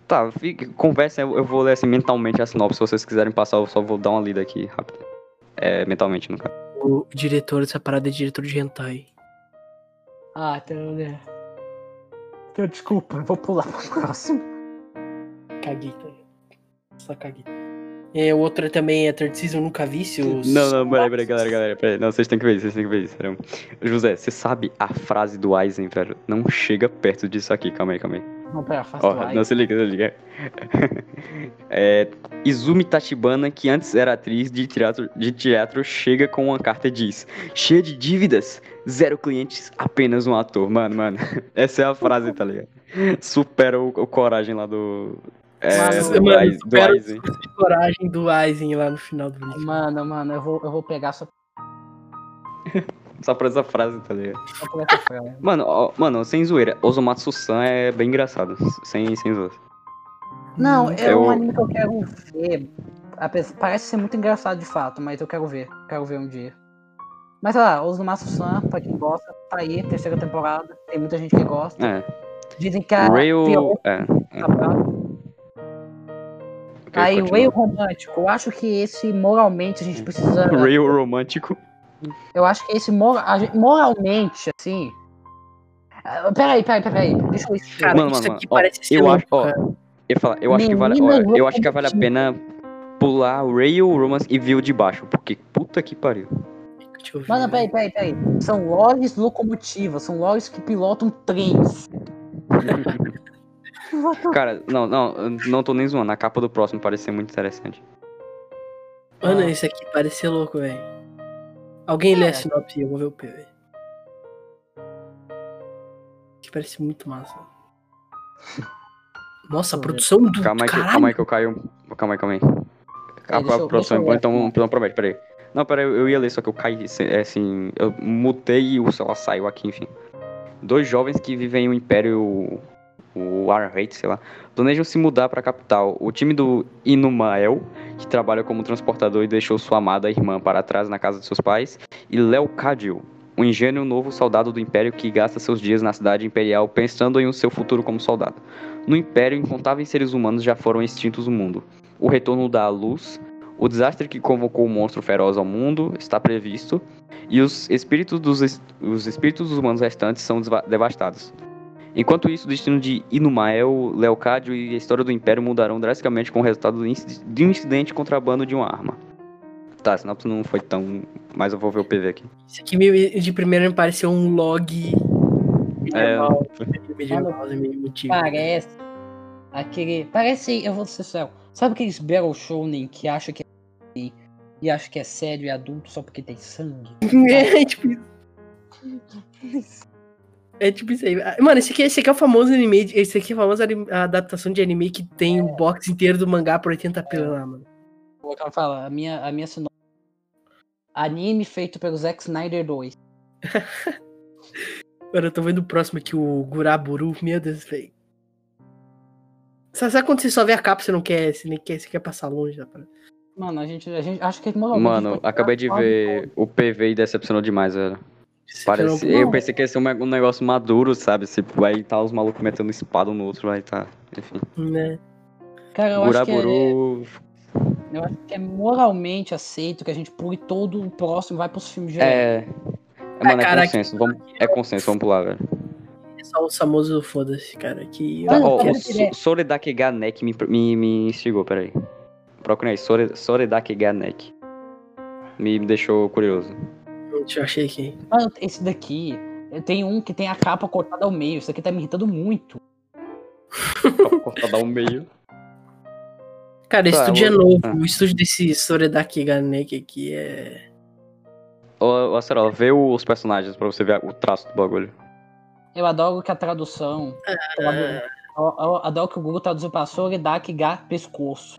Tá, fica... conversa, eu vou ler assim mentalmente a sinopse. Se vocês quiserem passar, eu só vou dar uma lida aqui, rápido. É, mentalmente, no caso. O diretor dessa parada é diretor de hentai. Ah, então... então desculpa, eu vou pular pro próximo. Caguei, só caguei. É, o outro também é Third Season, eu nunca vi se os... Não, não, peraí, peraí, galera, galera, peraí. Não, vocês têm que ver isso, vocês têm que ver isso, peraí. José, você sabe a frase do Aizen, velho? Não chega perto disso aqui, calma aí, calma aí. Não, pera, a frase oh, do Aizen. Não, se liga, se liga. é, Izumi Tachibana, que antes era atriz de teatro, de teatro, chega com uma carta e diz: cheia de dívidas, zero clientes, apenas um ator. Mano, mano, essa é a frase, tá ligado? Supera o, o coragem lá do... É, mano, do, mano, Aizen, do Aizen. Coragem do Aizen lá no final do vídeo. Mano, mano, eu vou, eu vou pegar só... só pra essa frase, tá ligado? Só pra essa frase. Mano, ó, mano, sem zoeira, Ozumatsu-san é bem engraçado. Sem, sem zoeira. Não, é eu... um anime que eu quero ver. Parece ser muito engraçado de fato, mas eu quero ver. Quero ver um dia. Mas sei lá, Ozumatsu-san, pra quem gosta, tá aí, terceira temporada. Tem muita gente que gosta. É. Dizem que a Real... Pierrot, é, é. Tá aí, o Rail Romântico, eu acho que esse moralmente a gente precisa... Rail Romântico? Eu acho que esse mor... moralmente, assim... Peraí, peraí, peraí, deixa eu explicar. Mano, isso mano, aqui mano. parece ó, ser eu louco, acho, ó, eu, falar, eu, acho que vale, ó, eu acho que vale a pena pular o Rail Romance e ver o de baixo, porque puta que pariu. Deixa eu ver. Mano, peraí, peraí, peraí. São logs locomotivas, são logs que pilotam trens. Cara, não, não, não tô nem zoando. A capa do próximo parece ser muito interessante. Mano, ah. esse aqui parece ser louco, velho. Alguém é. lê a sinopse, eu vou ver o P, velho. Que parece muito massa. Nossa, a produção do calma aí, caralho. Calma aí que eu caio. Calma aí, calma aí. A, aí, a eu, produção é boa, então, então promete, peraí. Não, peraí, eu ia ler, só que eu caí, assim... Eu mutei e o celular saiu aqui, enfim. Dois jovens que vivem em um império... O Arhate, sei lá, planejam se mudar para a capital. O time do Inumael, que trabalha como transportador e deixou sua amada irmã para trás na casa de seus pais, e Leocádio, um ingênuo novo soldado do Império que gasta seus dias na cidade imperial pensando em um seu futuro como soldado. No Império, incontáveis seres humanos já foram extintos do mundo. O retorno da luz, o desastre que convocou o monstro feroz ao mundo, está previsto, e os espíritos dos, es- os espíritos dos humanos restantes são desva- devastados. Enquanto isso, o destino de Inumael, Leocádio e a história do Império mudarão drasticamente com o resultado de um incidente contrabando de uma arma. Tá, senão não foi tão... Mas eu vou ver o P V aqui. Isso aqui meio de primeira me pareceu um log... Medieval. É... Medieval é meio motivo. Parece... Aquele... Parece... Eu vou ser sincero. Sabe aqueles Battle Shonen que acham que é... E acham que é sério e adulto só porque tem sangue? É, tipo isso. É tipo isso aí. Mano, esse aqui, esse aqui é o famoso anime. Esse aqui é a famosa adaptação de anime que tem é. o box inteiro do mangá por oitenta pila é. lá, mano. Vou falar, a minha, a minha sinopse. Anime feito pelo Zack Snyder dois. Mano, eu tô vendo o próximo aqui, o Guraburu. Meu Deus, velho. Sabe quando você só vê a capa, você não quer, você nem quer, você quer passar longe da parada? Mano, a gente, a gente acho que é moral. Mano, acabei de ver o P V e decepcionou demais, velho. Parece, eu pensei que ia ser um, um negócio maduro, sabe? Se vai tá os malucos metendo espada um no outro, vai tá. Enfim. Né? Cara, eu Guraburu... acho que é, eu acho que é moralmente aceito que a gente pule todo o próximo, vai pros filmes de. É. é mano, é, cara, é consenso. Que... Vamos, é consenso, vamos pular, velho. É só o famoso foda-se, cara. Que... Tá, ó, o so, Soredaki Ganek me, me, me instigou, peraí. Procura aí, Sore, Soredaki Ganek. Me deixou curioso. Eu achei que... Mano, esse daqui, tem um que tem a capa cortada ao meio. Isso aqui tá me irritando muito. Capa cortada ao meio. Cara, esse tá, estúdio é novo. Tá. O estúdio desse Soredaki Ganek aqui é... Ô, Acerola, vê os personagens pra você ver o traço do bagulho. Eu adoro que a tradução... Ah. Eu, adoro, eu adoro que o Google traduziu pra Soredaki Ga pescoço.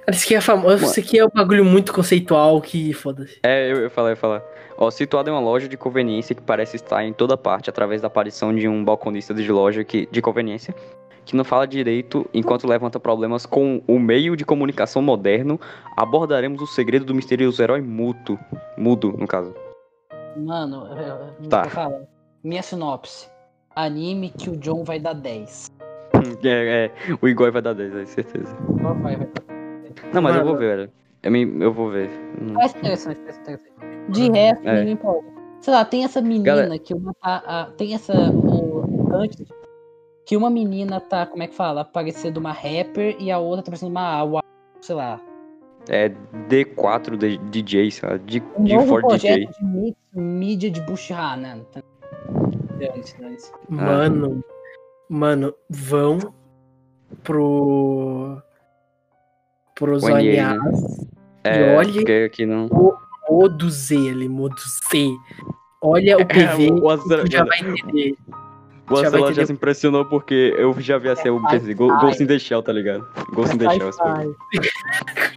Cara, isso aqui é famoso, isso aqui é um bagulho muito conceitual que foda-se. É, eu, eu falei, eu falei. Ó, situado em uma loja de conveniência que parece estar em toda parte através da aparição de um balconista de loja que, de conveniência que não fala direito enquanto levanta problemas com o meio de comunicação moderno, abordaremos o segredo do misterioso herói mudo, mudo no caso. Mano, eu, eu tá. vou falar. Minha sinopse. Anime que o John vai dar dez. É, é, o Igor vai dar dez, é certeza. Não, vai, vai. Não, mas mano, eu vou ver, velho. Eu, me, eu vou ver. Parece interessante, parece interessante. De resto, é. ninguém pode. Sei lá, tem essa menina Galera... que uma. A, a, tem essa. O, antes. Que uma menina tá, como é que fala? Parecendo uma rapper e a outra tá parecendo uma. uma sei lá. É D quatro de, D J, sei lá. De, um de Ford D J. De mix, mídia de Bushra, né? Mano. Ah. Mano, vão pro. Pros olhares. É, e olha aqui não... o modo Z, ele, modo C. Olha o P V, é, o Azar... já vai entender. O Azelot já se impressionou porque eu já vi a ser o P V. Ghost in the Shell, tá ligado? Ghost in the Shell.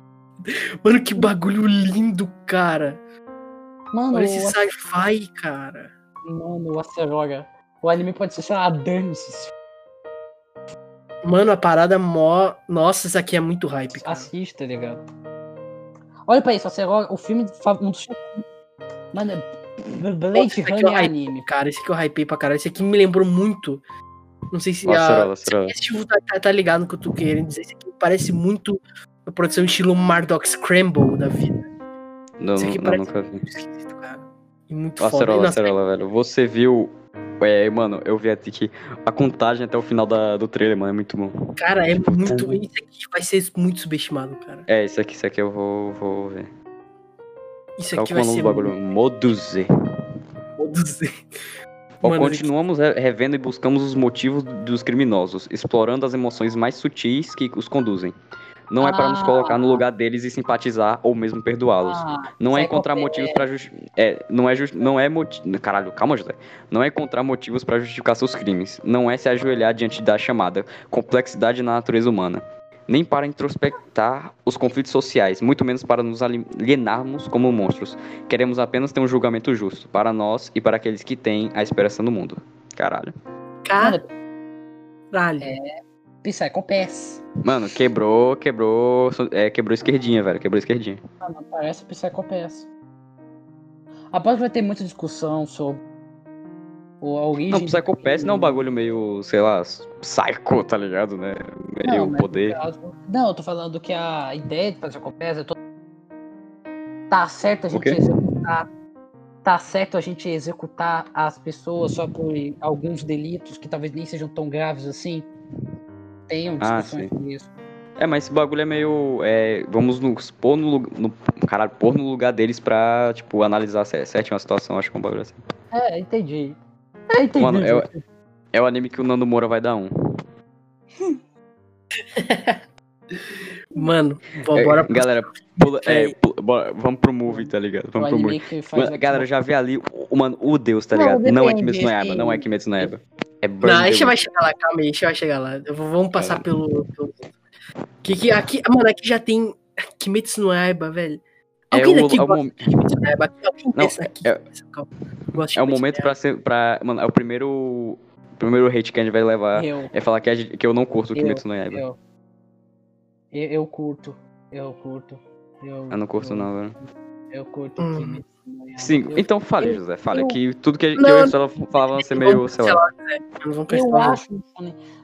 Mano, que bagulho lindo, cara. Mano, olha esse sci-fi, cara. Mano, o Azelot. O anime pode ser, sei lá, Dances. Mano, a parada mó... Nossa, isso aqui é muito hype, cara. Assista, ligado? Olha pra isso, o filme... Um dos... Mano, é... Blade Runner anime. Cara, esse aqui eu hypei pra caralho. Esse aqui me lembrou muito... Não sei se... Nossa, a... Esse tipo tá, tá ligado no que eu tô querendo dizer. Esse aqui parece muito... A produção estilo Murdoch Scramble da vida. Não, esse aqui não, parece nunca vi. Muito esquisito, cara. E muito foda. Acerola, Acerola, velho. Você viu... É, mano, eu vi até que a contagem até o final da, do trailer, mano, é muito bom. Cara, é muito... Isso aqui vai ser muito subestimado, cara. É, isso aqui, isso aqui eu vou, vou ver. Isso aqui vai ser... Qual o nome do bagulho? Moduze. Moduze. Mano, continuamos gente... revendo e buscamos os motivos dos criminosos, explorando as emoções mais sutis que os conduzem. Não ah. é para nos colocar no lugar deles e simpatizar ou mesmo perdoá-los. Ah, não é encontrar motivos para justi... é, não é just... não é moti... caralho, calma, José. Não é encontrar motivos para justificar seus crimes. Não é se ajoelhar diante da chamada complexidade na natureza humana. Nem para introspectar os conflitos sociais, muito menos para nos alienarmos como monstros. Queremos apenas ter um julgamento justo para nós e para aqueles que têm a esperança no mundo. Caralho. Cara. Caralho. É, Psy com P S. Mano, quebrou, quebrou, é, quebrou esquerdinha, velho, quebrou esquerdinha. Ah, não, parece Psy com P S. Após vai ter muita discussão sobre origem... Não, Psycho Pass não é um bagulho meio, sei lá, psycho, tá ligado, né? Meio não, poder. Mas, não, eu tô falando que a ideia de Psycho Pass é toda... Tá certo a gente executar... Tá certo a gente executar as pessoas só por alguns delitos que talvez nem sejam tão graves assim. Tenham discussões ah, sobre isso. É, mas esse bagulho é meio... É, vamos nos pôr no, no, caralho, pôr no lugar deles pra, tipo, analisar certinho a situação, acho que é um bagulho assim. É, entendi. Entendi, Mano, é, o, é o anime que o Nando Moura vai dar um. Mano, é, bora pro... Galera, pula, é, pula, bora, vamos pro movie, tá ligado? Vamos pro movie. Mano, galera, já vi ali, o, mano, o Deus, tá ligado? Não, não é Kimetsu no Yaiba, não é Kimetsu no Yaiba. É Burn. Não, a gente vai chegar lá, calma aí, a gente vai chegar lá. Eu vou, vamos passar é. pelo... pelo... Que, que, aqui, mano, aqui já tem Kimetsu no Yaiba, velho. Alguém é daqui o, gosta de Kimetsu no Yaiba? Não, aqui, é... calma. É o momento pra ser, pra, mano, é o primeiro, primeiro hate que a gente vai levar, eu. é falar que, a gente, que eu não curto o Kimetsu no Yaiba. Eu, eu, eu curto, eu curto. Eu, eu não curto eu, não, velho. Eu curto o hum. Kimetsu no Yaiba. Sim, eu, então fale, eu, José, fale, eu, que tudo que não, eu e ela falava ia ser meio, sei lá. Eu acho,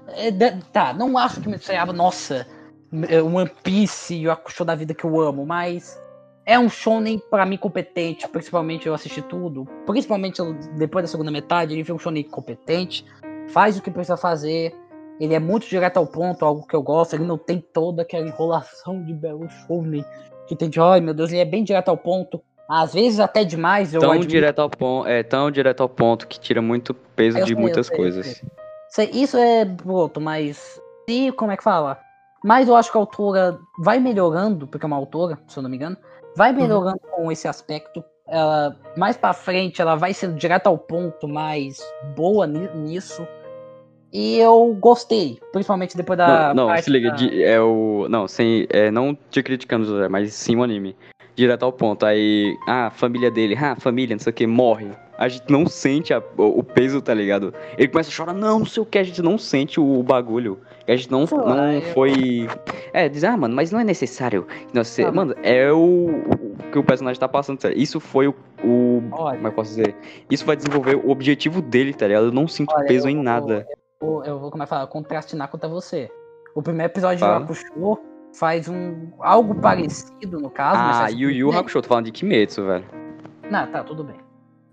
é, tá, não acho o Kimetsu no Yaiba, nossa, o One Piece e o Hakusho da vida que eu amo, mas... É um shonen pra mim competente, principalmente eu assisti tudo, principalmente depois da segunda metade, ele foi um shonen competente, faz o que precisa fazer, ele é muito direto ao ponto, algo que eu gosto, ele não tem toda aquela enrolação de belo shonen, que tem de, ai meu Deus, ele é bem direto ao ponto, às vezes até demais, eu tão admito. Direto ao ponto, é tão direto ao ponto que tira muito peso eu de sei, muitas sei, coisas. Sei. Isso é broto, mas, e como é que fala? Mas eu acho que a autora vai melhorando, porque é uma autora, se eu não me engano, vai melhorando uhum. com esse aspecto. Ela, mais pra frente, ela vai sendo direto ao ponto, mais boa nisso. E eu gostei, principalmente depois da... Não, não parte se liga, da... de, é o... Não, sem, é, não te criticando, José, mas sim o anime. Direto ao ponto, aí... Ah, a família dele, ah, a família, não sei o que, morre. A gente não sente a, o, o peso, tá ligado? Ele começa a chorar, não, não sei o que, a gente não sente o, o bagulho. A gente não, não foi... É, diz, ah, mano, mas não é necessário. Não, você, ah, mano, é o, o que o personagem tá passando, tá? Isso foi o... o como eu posso dizer? Isso vai desenvolver o objetivo dele, tá ligado? Eu não sinto olha, peso eu, em nada. Eu, eu, eu vou, como é que fala, contrastinar contra você. O primeiro episódio tá. de Hakusho faz um... Algo hum. parecido, no caso. Ah, mas Yu Yu Hakusho, tô falando de Kimetsu, velho. Não, tá, tudo bem.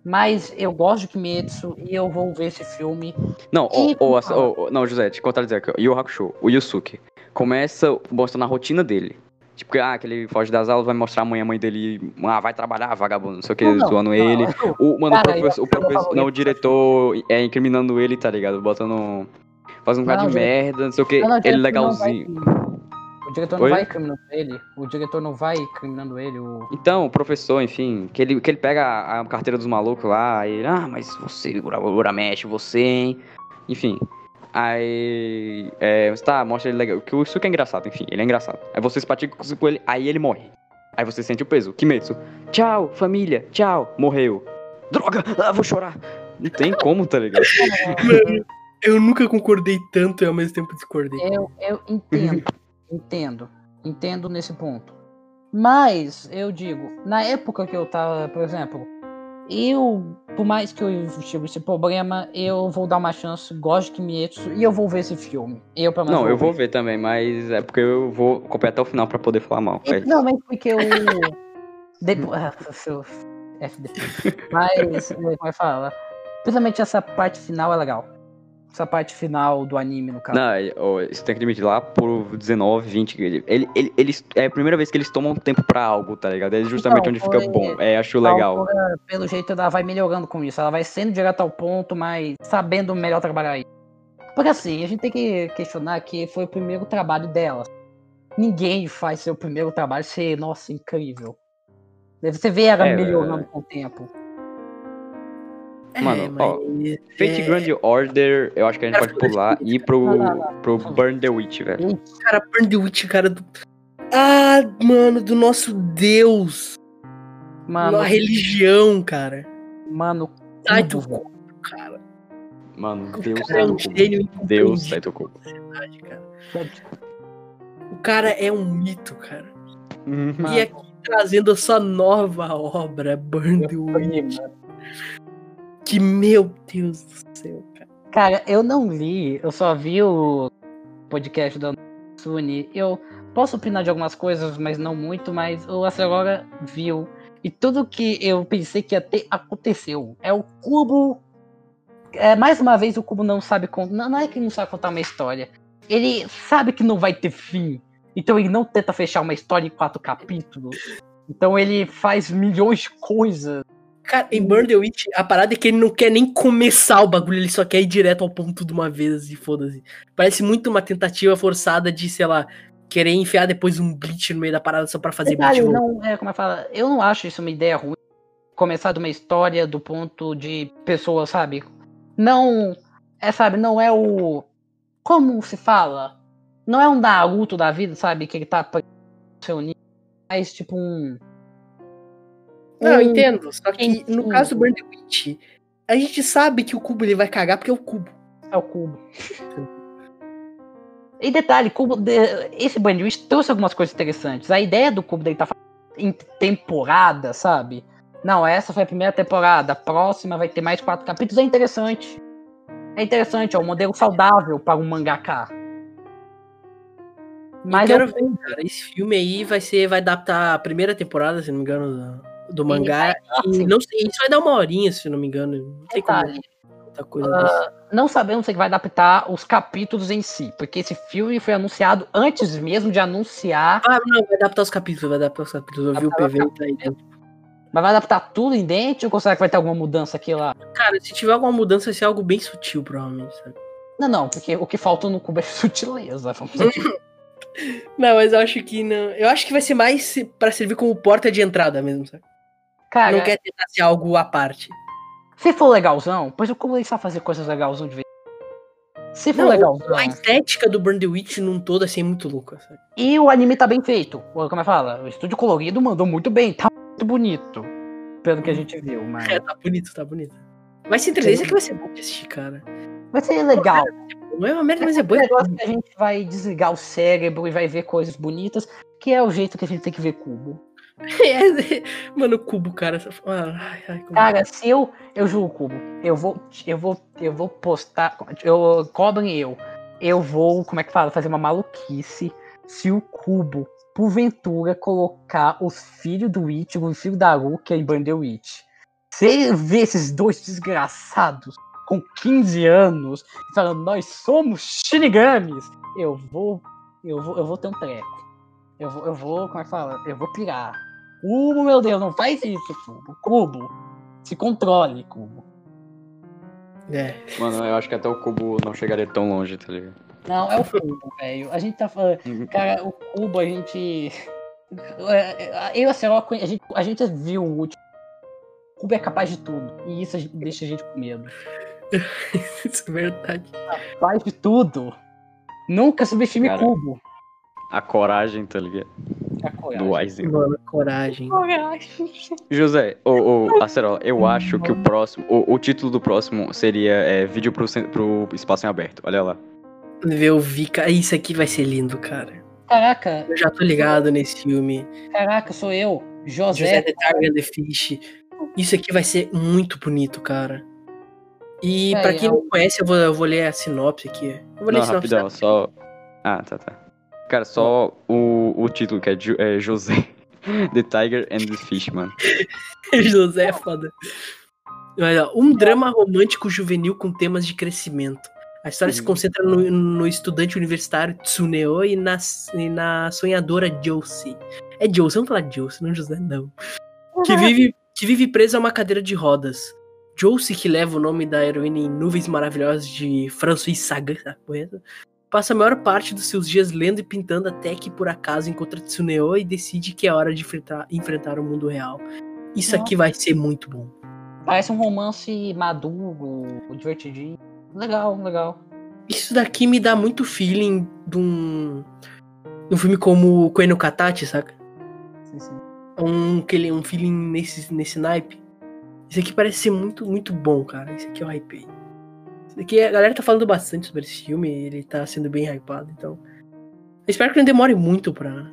Mas eu gosto de Kimetsu e eu vou ver esse filme. Não, e... oh, oh, oh, oh, não José, te contar dizer aqui, Yu Hakusho, o Yusuke, começa mostrando a rotina dele. Tipo, ah, que ele foge das aulas, vai mostrar amanhã a mãe dele, ah, vai trabalhar, vagabundo, não sei o que, zoando ele. O, mano, cara, o professor, o, professor não, o diretor é incriminando ele, tá ligado? Botando, fazendo um cara de merda, não sei o que, não, não, ele legalzinho. O diretor não Oi? vai incriminando ele, o diretor não vai incriminando ele, o... Então, o professor, enfim, que ele, que ele pega a, a carteira dos malucos lá, e ele, ah, mas você, Ura mexe, você, hein, enfim, aí, é, tá, mostra ele legal, que isso que é engraçado, enfim, ele é engraçado, aí vocês praticam com ele, aí ele morre, aí você sente o peso, Kimetsu, tchau, família, tchau, morreu, droga, ah, vou chorar, não tem como, tá ligado? Eu nunca concordei tanto e ao mesmo tempo discordei. Eu, eu entendo. Entendo, entendo nesse ponto. Mas, eu digo, na época que eu tava, por exemplo, eu, por mais que eu tive esse problema, eu vou dar uma chance, gosto de Kimetsu, e eu vou ver esse filme. Eu, pelo menos, não, vou eu ver. vou ver também, mas é porque eu vou copiar até o final pra poder falar mal. É, não, mas porque eu... Depois... F D P. Mas, como é que fala? Principalmente essa parte final é legal. essa parte final do anime, no caso. Não, você tem que admitir, lá por dezenove, vinte... Ele, ele, ele, eles, é a primeira vez que eles tomam tempo pra algo, tá ligado? É justamente então, onde fica é, bom. É, acho legal. Autora, pelo jeito, ela vai melhorando com isso. Ela vai sendo direto ao ponto, mas sabendo melhor trabalhar isso. Porque assim, a gente tem que questionar que foi o primeiro trabalho dela. Ninguém faz seu primeiro trabalho ser, nossa, incrível. Você vê ela é, melhorando é... com o tempo. Mano, é, mas... ó, Fate é... Grand Order, eu acho que a gente cara, pode pular e ir pro, não, não, não. pro Burn the Witch, velho. Cara, Burn the Witch, cara do... Ah, mano, do nosso Deus. Mano... A religião, cara. Mano... Sai do cu, cara. Mano, Deus sai do cu. Deus sai do cu. O cara é um mito, cara. Uhum. E aqui trazendo a sua nova obra, Burn the Witch. Que, meu Deus do céu, cara. Cara, eu não li, eu só vi o podcast da Suni. Eu posso opinar de algumas coisas, mas não muito, mas o Acerora viu. E tudo que eu pensei que ia ter, aconteceu. É o Kubo... É, mais uma vez, o Kubo não sabe contar... Não, não é que não sabe contar uma história. Ele sabe que não vai ter fim. Então ele não tenta fechar uma história em quatro capítulos. Então ele faz milhões de coisas. Cara, em Burn the Witch, a parada é que ele não quer nem começar o bagulho, ele só quer ir direto ao ponto de uma vez e foda-se. Parece muito uma tentativa forçada de, sei lá, querer enfiar depois um glitch no meio da parada só pra fazer glitch. Não, é, como eu falo, eu não acho isso uma ideia ruim. Começar de uma história do ponto de pessoa, sabe? Não, é, sabe, não é o... Como se fala? Não é um Naruto da vida, sabe? Que ele tá seu nível, mas tipo um... Não, eu entendo, só que no caso do Burn the Witch, a gente sabe que o Kubo ele vai cagar porque é o Kubo. É o Kubo. E detalhe, Kubo, esse Burn the Witch trouxe algumas coisas interessantes. A ideia do Kubo dele tá em temporada, sabe? Não, essa foi a primeira temporada, a próxima vai ter mais quatro capítulos, é interessante. É interessante, é um modelo saudável para um mangaka. Mas eu quero eu... ver, cara, esse filme aí vai ser, vai adaptar a primeira temporada, se não me engano, do mangá, e não sei, isso vai dar uma horinha, se não me engano, não sei como é, muita coisa uh, não sabemos se vai adaptar os capítulos em si, porque esse filme foi anunciado antes mesmo de anunciar. Ah, não, vai adaptar os capítulos, vai adaptar os capítulos, eu vi o P V e tá aí dentro. Mas vai adaptar tudo em dentro ou será que vai ter alguma mudança aqui lá? Cara, se tiver alguma mudança, vai ser algo bem sutil, provavelmente, sabe? Não, não, porque o que faltou no cubo é sutileza, vamos dizer. Não, mas eu acho que não, eu acho que vai ser mais pra servir como porta de entrada mesmo, sabe? Cara, não quer tentar ser algo à parte. Se for legalzão, pois eu comecei a fazer coisas legalzão de vez. Se for não, legalzão... A estética do Burn the Witch num todo, assim, é muito louca, sabe? E o anime tá bem feito. Como eu falo, o estúdio colorido mandou muito bem. Tá muito bonito. Pelo que a gente viu, mas... É, tá bonito, tá bonito. Mas se interessa que vai ser bom de assistir, cara. Vai ser legal. Não é uma merda, mas é boa. É um negócio que a gente vai desligar o cérebro e vai ver coisas bonitas, que é o jeito que a gente tem que ver Kubo. Mano, o Kubo, cara. Ai, ai, como... Cara, se eu, eu julgo o Kubo, eu vou, eu vou, eu vou postar, eu, cobrem eu, eu vou, como é que fala, fazer uma maluquice se o Kubo, porventura, colocar os filhos do Ichigo e o filho da Rukia em Burn the Witch. Você vê esses dois desgraçados com quinze anos falando, nós somos Shinigamis, eu vou, eu vou, eu vou ter um treco. Eu vou, eu vou, como é que fala? Eu vou pirar. Cubo, meu Deus, não faz isso, Cubo. Cubo, se controle, Cubo. É. Mano, eu acho que até o Cubo não chegaria tão longe, tá ligado? Não, é o Cubo, velho. A gente tá falando... Cara, o Cubo, a gente... Eu e a Seroca, a gente, a gente viu o último. O Cubo é capaz de tudo. E isso a gente, deixa a gente com medo. Isso é verdade. Capaz de tudo. Nunca subestime o Cubo. A coragem, tá ligado? A coragem. Do Aizen. Mano, coragem. Coragem. José, ô, ô, Acerola, eu acho que o próximo, o, o título do próximo seria é, vídeo pro, pro espaço em aberto. Olha lá. Eu vi, cara. Isso aqui vai ser lindo, cara. Caraca. Eu já tô ligado nesse filme. Caraca, sou eu. José. José the Target the Fish. Isso aqui vai ser muito bonito, cara. E é, pra quem eu... não conhece, eu vou, eu vou ler a sinopse aqui. Eu vou ler não, a sinopse. Rapidão, só... Ah, tá, tá. Cara, só o, o título, que é, Ju, é José, The Tiger and the Fish, mano. José é foda. Mas, ó, um drama romântico juvenil com temas de crescimento, A história uhum. se concentra no, no estudante universitário Tsuneo e na, e na sonhadora Josie. É Josie, vamos falar de Josie, não José, não. Uhum. Que, vive, que vive presa a uma cadeira de rodas. Josie, que leva o nome da heroína em Nuvens Maravilhosas de François Sagan, passa a maior parte dos seus dias lendo e pintando até que por acaso encontra Tsuneo e decide que é hora de enfrentar, enfrentar o mundo real. Isso Nossa. Aqui vai ser muito bom. Parece um romance maduro, divertidinho. Legal, legal. Isso daqui me dá muito feeling de um, de um filme como Koe no Katachi, saca? Sim, sim. Um, aquele, um feeling nesse, nesse naipe. Isso aqui parece ser muito, muito bom, cara. Isso aqui eu hypei. Isso daqui, a galera tá falando bastante sobre esse filme, ele tá sendo bem hypado, então... Eu espero que não demore muito pra...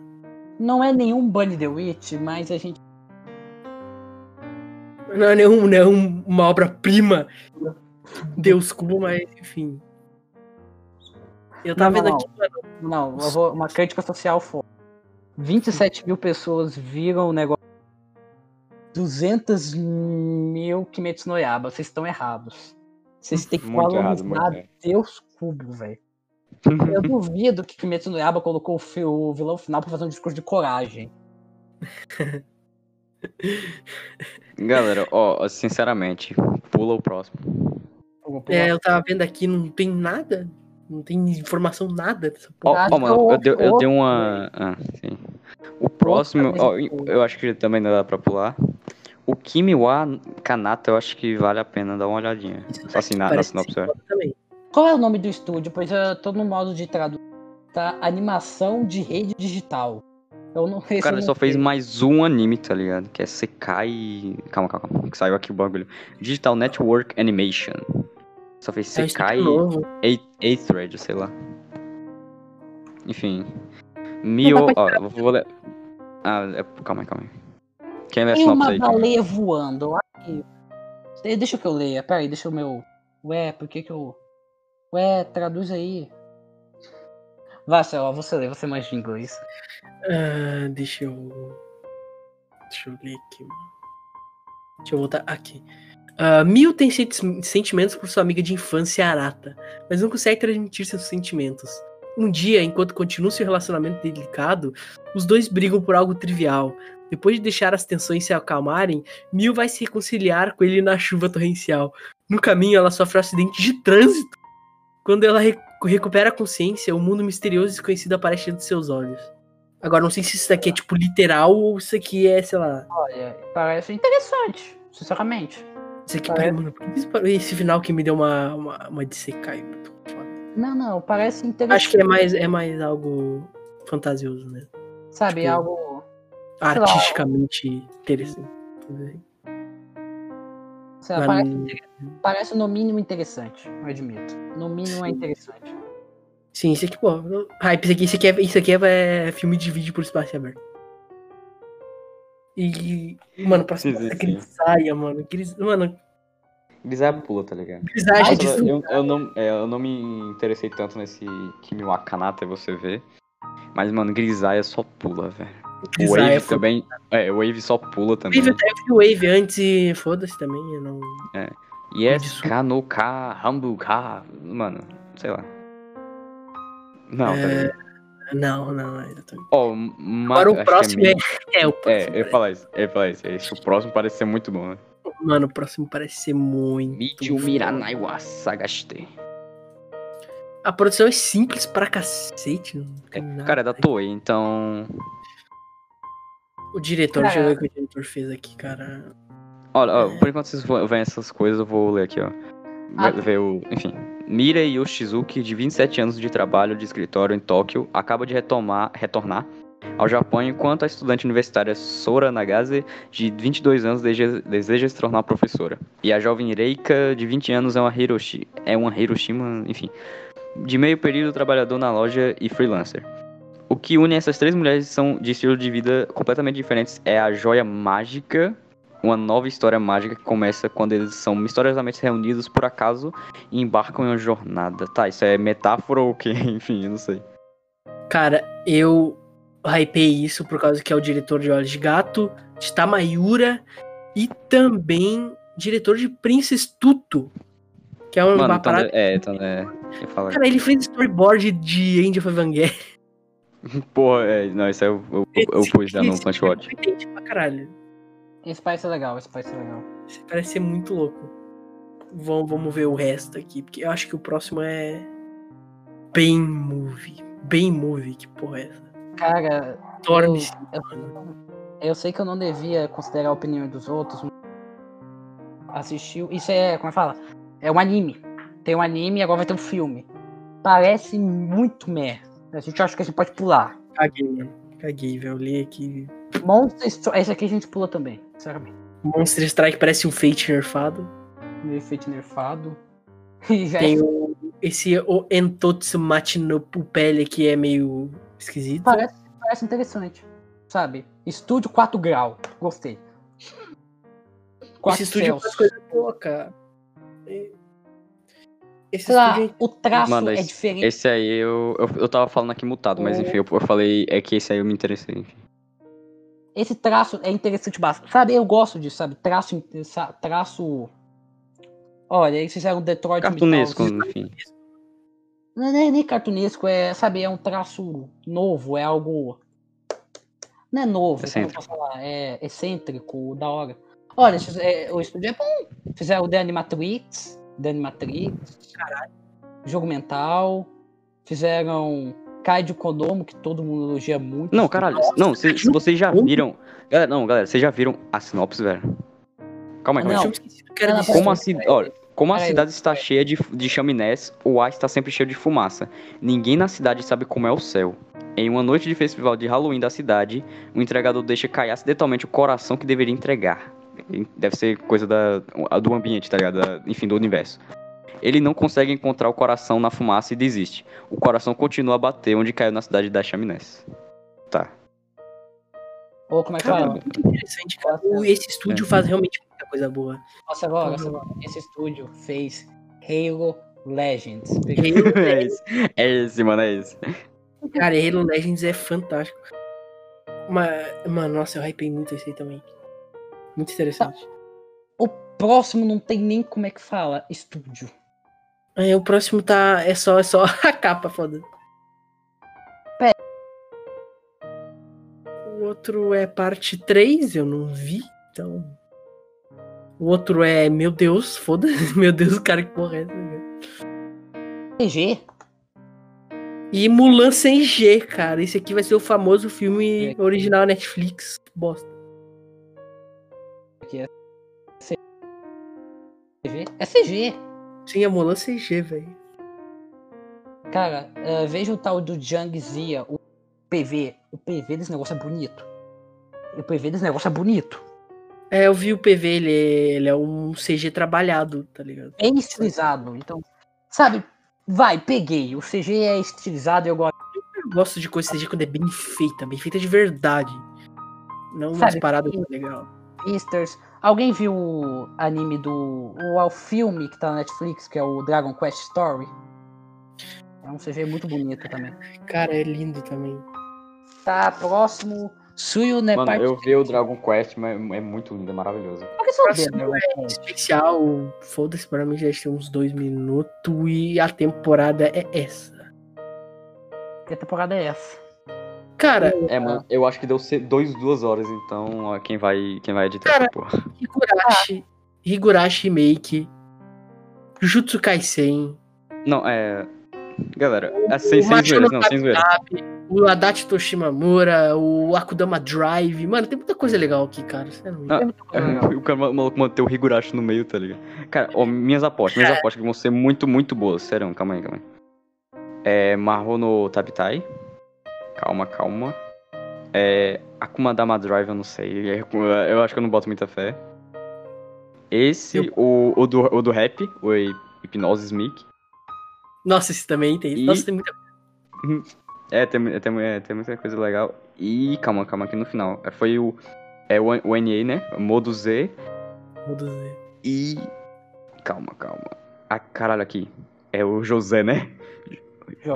Não é nenhum Bunny the Witch, mas a gente... Não é nenhum, nenhum uma obra-prima... Deus Cubo, mas enfim. Eu tava não, vendo não, aqui. Não, não eu vou, uma crítica social forte. vinte e sete mil pessoas viram o negócio. duzentos mil Kimetsu no Yaiba. Vocês estão errados. Vocês têm que valorizar Deus Cubo, velho. Eu duvido que Kimetsu no Yaiba colocou o vilão final pra fazer um discurso de coragem. Galera, ó, sinceramente, pula o próximo. É, eu tava vendo aqui, não tem nada, não tem informação, nada dessa porra. Ó, oh, oh, mano, eu, eu, eu dei uma... Ah, sim. O próximo, ó, eu acho que também não dá pra pular. O Kimiwa Kanata, eu acho que vale a pena dar uma olhadinha. Assim, na, na sinopse. Qual é o nome do estúdio? Pois eu tô no modo de traduzir, tá? Animação de rede digital. Eu não sei. O cara só fez mais um anime, tá ligado? Que é Sekai... Calma, calma, calma, que saiu aqui o bagulho. Digital Network Animation. Só fez Sekai e A-Thread, sei lá. Enfim. Mio... Ó, eu vou ler... Ah, é... calma aí, calma aí. Quem lê a sinopse aí? Tem uma baleia voando. Ai, deixa que eu leia. Pera aí, deixa o meu... Ué, por que que eu... Ué, traduz aí. Vai, Céu, você lê, você manja de inglês. Ah, deixa eu... Deixa eu ler aqui. Deixa eu voltar aqui. Uh, Mio tem sentimentos por sua amiga de infância, Arata, mas não consegue transmitir seus sentimentos. Um dia, enquanto continua seu relacionamento delicado, os dois brigam por algo trivial. Depois de deixar as tensões se acalmarem, Mio vai se reconciliar com ele na chuva torrencial. No caminho, ela sofre um acidente de trânsito. Quando ela re- recupera a consciência, um mundo misterioso e desconhecido aparece diante de seus olhos. Agora, não sei se isso daqui é tipo literal ou isso aqui é, sei lá... Olha, parece interessante, sinceramente. Isso aqui, parece... mano, esse final que me deu uma, uma, uma de secar. Não, não, parece interessante. Acho que é mais, é mais algo fantasioso, né? Sabe, tipo, algo... artisticamente lá, interessante. Sei lá, parece, no... parece no mínimo interessante, eu admito. No mínimo Sim. é interessante. Sim, isso aqui, pô. Hype, isso aqui, isso aqui, é, isso aqui é, é filme de vídeo por espaço aberto. E, mano, pra cima da grisaia, mano. Gris, mano. Grisaia pula, tá ligado? Grisaia de eu, eu, eu, não, é, eu não me interessei tanto nesse Kimiwa Kanata, você vê. Mas, mano, grisaia só pula, velho. Wave foi... também. É, Wave só pula também. Wave até eu vi Wave antes e foda-se também. Eu não... É. Yes, Kanoka, Hambuka. Mano, sei lá. Não, é... tá ligado? Não, não, ainda tô... Oh, ma... Agora o próximo é... É, é o próximo. É, eu ia falar isso, eu ia falar isso. Esse, o próximo parece ser muito bom, né? Mano, o próximo parece ser muito Michu Miranai wa Sagashite. A produção é simples pra cacete. Não tem é, nada, cara, é da Toei, então... O diretor, deixa eu ver o que o diretor fez aqui, cara. Olha, é... ó, por enquanto vocês veem essas coisas, eu vou ler aqui, ó. Ah, ver o... Enfim... Mirei Yoshizuki, de vinte e sete anos de trabalho de escritório em Tóquio, acaba de retomar, retornar ao Japão, enquanto a estudante universitária Sora Nagase, de vinte e dois anos, deseja, deseja se tornar professora. E a jovem Reika, de vinte anos, é uma, Hiroshi, é uma Hiroshima, enfim, de meio período trabalhador na loja e freelancer. O que une essas três mulheres são de estilo de vida completamente diferentes é a joia mágica... Uma nova história mágica que começa quando eles são misteriosamente reunidos por acaso e embarcam em uma jornada. Tá, isso é metáfora ou o quê? Enfim, eu não sei. Cara, eu hypei isso por causa que é o diretor de Olhos de Gato, de Tamayura e também diretor de Princess Tutu, que é uma, mano, parada... É, então, é... Eu falo... Cara, ele fez storyboard de Angel Evangelion. Porra, é, não, isso aí eu, eu, eu, eu pus já no Punch Watch. Esse parece legal, esse parece legal. Esse parece ser muito louco. Vamos, vamos ver o resto aqui, porque eu acho que o próximo é... Pain Movie. Pain Movie, que porra é essa? Cara, eu, eu, eu sei que eu não devia considerar a opinião dos outros, mas assistiu... Isso é, como é que fala? É um anime. Tem um anime e agora vai ter um filme. Parece muito merda. A gente acha que a gente pode pular. Caguei, mano. Caguei, velho. Eu li aqui. Monster Strike. Esse aqui a gente pula também, sinceramente. Monster Strike parece um Fate nerfado. Um Fate nerfado. E já tem é... o... esse o Entotsu Mate no Pupele que é meio esquisito. Parece, parece interessante, sabe? Estúdio quatro Grau. Gostei. quatro Esse estúdio faz coisa boa, cara. Esse lá, estúdio... o traço Mano, é esse, diferente. Esse aí eu, eu, eu tava falando aqui mutado, mas enfim, eu, eu falei, é que esse aí eu me interessei, enfim. Esse traço é interessante bastante, sabe? Eu gosto disso, sabe? Traço, traço... Olha, eles fizeram um Detroit... Cartunesco, metal, enfim. Não é nem cartunesco, é, sabe? É um traço novo, é algo... Não é novo, como eu posso falar, é excêntrico, da hora. Olha, o estúdio é bom. Fizeram o The Animatrix... The Animatrix, caralho. Jogo Mental, fizeram Kaiju Kodomo, que todo mundo elogia muito. Não, caralho, não, se, se vocês já viram... Galera, não, galera, vocês já viram a sinopse, velho? Calma aí, calma aí. Como a, ci... Olha, como a cidade está cheia de, de chaminés, o ar está sempre cheio de fumaça. Ninguém na cidade sabe como é o céu. Em uma noite de festival de Halloween da cidade, o entregador deixa cair acidentalmente o coração que deveria entregar. Deve ser coisa da, do ambiente, tá ligado? Da, enfim, do universo. Ele não consegue encontrar o coração na fumaça e desiste. O coração continua a bater onde caiu na cidade da Chaminés. Tá. Ô, oh, como é que fala? Muito interessante, cara. Esse estúdio é. faz realmente muita coisa boa. Nossa, agora, nossa, agora. Esse estúdio fez Halo Legends. Halo é, esse. é esse, mano, é esse. Cara, Halo Legends é fantástico. Mas, mano, nossa, eu hypei muito esse aí também. Muito interessante. O próximo não tem nem como é que fala, estúdio. É, o próximo tá... É só, é só a capa, foda-se. Pera. O outro é parte três, eu não vi, então... O outro é... Meu Deus, foda-se. Meu Deus, cara, que porra é essa? Sem G? E Mulan sem G, cara. Esse aqui vai ser o famoso filme é. original Netflix. Bosta. É C G? É C G. Sim, é Mulan C G, velho. Cara, uh, veja o tal do Zhang Zia, o P V. O P V desse negócio é bonito. O P V desse negócio é bonito. É, eu vi o P V, ele é, ele é um C G trabalhado, tá ligado? É estilizado, então. Sabe, vai, peguei. O C G é estilizado e eu gosto. Eu gosto de coisa C G quando é bem feita, bem feita de verdade. Não umas paradas que é legal. Easters. Alguém viu o anime do... O, o filme que tá na Netflix, que é o Dragon Quest Story? É um C G muito bonito também. Cara, é lindo também. Tá, próximo... Suyu né? Mano, eu vi o Dragon Quest, mas é muito lindo, é maravilhoso. Por que você não vê? É especial, foda-se, pra mim já tem uns dois minutos e a temporada é essa. Que a temporada é essa? Cara, é, mano, eu acho que deu dois, duas horas, então ó, quem vai, quem vai editar essa porra. Higurashi, Higurashi Make, Jujutsu Kaisen. Não, é. Galera, o, é sem zoeiras, não, sem zoeiras. O Adachi Toshimamura, o Akudama Drive. Mano, tem muita coisa legal aqui, cara. Não, tem muita coisa legal. O cara maluco manteve o Higurashi no meio, tá ligado? Cara, ó, minhas apostas, minhas apostas que vão ser muito, muito boas. Sério, calma aí, calma aí. É. Mahou no Tabitai. Calma, calma. É, Akuma Dama Drive, eu não sei. Eu acho que eu não boto muita fé. Esse, eu... o, o, do, o do rap, o Hipnose Smic. Nossa, esse também tem. E... Nossa, tem muita coisa. É, tem, tem, é, tem muita coisa legal. E calma, calma, aqui no final. Foi o, é, o, o N A, né? Modo Z. Modo Z. E. Calma, calma. Ah, caralho, aqui. É o José, né?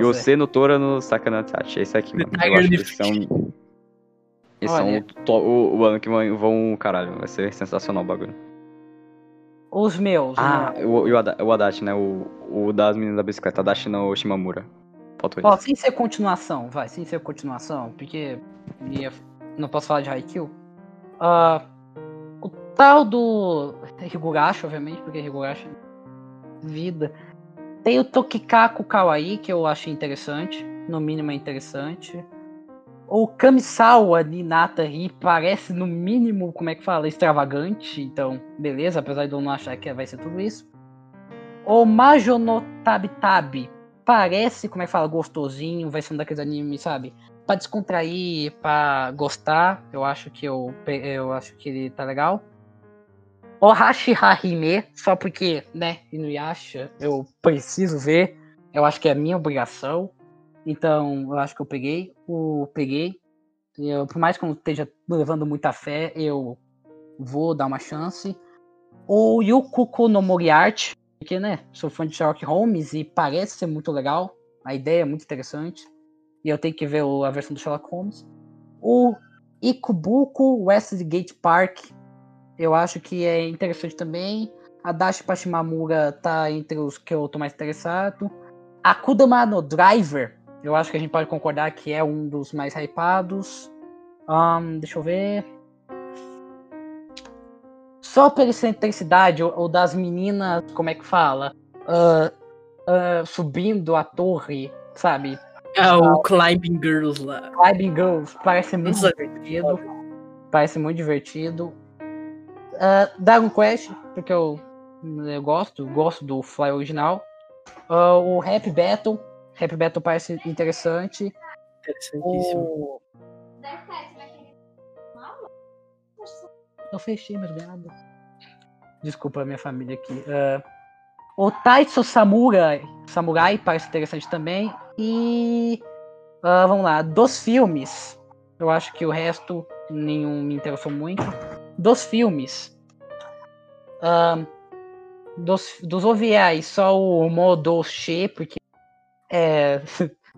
José Notora no Sakanatachi. É isso aqui, mano. Eu acho que eles são... Eles são o, to... o, o ano que vão... Caralho, vai ser sensacional o bagulho. Os meus. Ah, né? o, o, o Adachi, né? O, o das meninas da bicicleta. Adachi no Shimamura. Faltou isso. Ó, sem ser continuação, vai. Sem ser continuação, porque ia, não posso falar de Haikyuu. Ah... Uh, o tal do Higurashi, obviamente, porque Higurashi vida. Tem o Tokikaku Kawaii, que eu achei interessante. No mínimo é interessante. O Kamisawa Ninata Ri parece, no mínimo, como é que fala, extravagante. Então, beleza, apesar de eu não achar que vai ser tudo isso. O Majo no Tabitabi parece, como é que fala, gostosinho. Vai ser um daqueles animes, sabe? Pra descontrair, pra gostar. Eu acho que eu, eu acho que ele tá legal. O Hashihahime, só porque, né, Inuyasha, eu preciso ver. Eu acho que é a minha obrigação. Então, eu acho que eu peguei. Eu peguei. Eu, por mais que eu não esteja levando muita fé, eu vou dar uma chance. O Yukuku no Moriarty, porque, né, sou fã de Sherlock Holmes e parece ser muito legal. A ideia é muito interessante. E eu tenho que ver a versão do Sherlock Holmes. O Ikubuku Westgate Park, eu acho que é interessante também. A Dashi pra Shimamura tá entre os que eu tô mais interessado. A Kudama no Driver, eu acho que a gente pode concordar que é um dos mais hypados. Um, deixa eu ver. Só pela intensidade, ou, ou das meninas, como é que fala? Uh, uh, subindo a torre, sabe? É o Climbing Girls lá. Climbing Girls, parece muito Nossa. divertido. Parece muito divertido. Uh, Dragon Quest, porque eu, eu gosto, gosto do Fly original. Uh, o Happy Battle, Happy Battle parece interessante. Interessantíssimo. O... Eu fechei, mas nada. Desculpa a minha família aqui. Uh, o Taitsu Samurai, Samurai parece interessante também. E uh, vamos lá, dos filmes. Eu acho que o resto nenhum me interessou muito. Dos filmes, uh, dos, dos O V As, só o Modoshi, porque é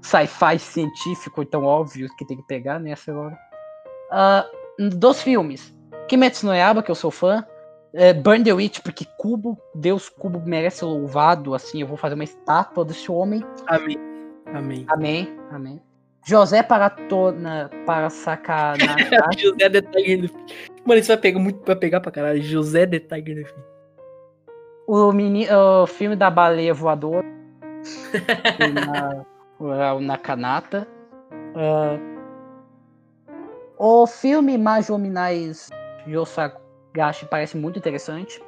sci-fi científico, então óbvio que tem que pegar nessa hora. Uh, dos filmes, Kimetsu no Yaiba, que eu sou fã, é Burn the Witch, porque Kubo, Deus Kubo merece ser louvado, assim, eu vou fazer uma estátua desse homem. Amém. Amém. Amém, amém. José Paratona para sacar na José The Tiger. Mano, isso vai pegar muito pra pegar pra caralho. José The Tiger. O, mini, o filme da baleia voadora. na, na Kanata. Uh, o filme Majominais Yosagashi parece muito interessante.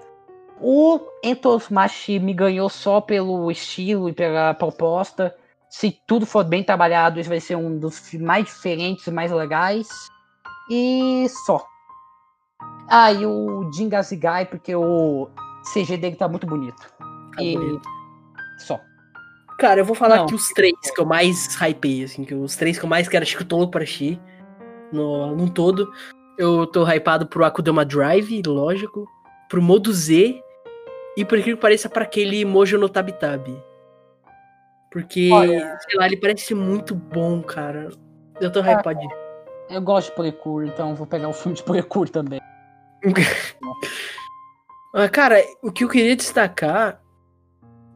O Entosmachi me ganhou só pelo estilo e pela proposta. Se tudo for bem trabalhado, isso vai ser um dos mais diferentes e mais legais. E só. Ah, e o Jin Gazigai, porque o C G dele tá muito bonito. Tá e bonito. Só. Cara, eu vou falar não, aqui os três que eu mais hypei, assim, que os três que eu mais quero, acho que eu tô louco pra assistir no, num todo. Eu tô hypado pro Akudama Drive, lógico, pro Modo Z e, por incrível que pareça, pra aquele Mojo no Tabitabi. Porque, olha, sei lá, ele parece ser muito bom, cara. Eu tô ah, hypadinho. Eu gosto de Precure, então vou pegar o filme de Precure também. ah, cara, o que eu queria destacar...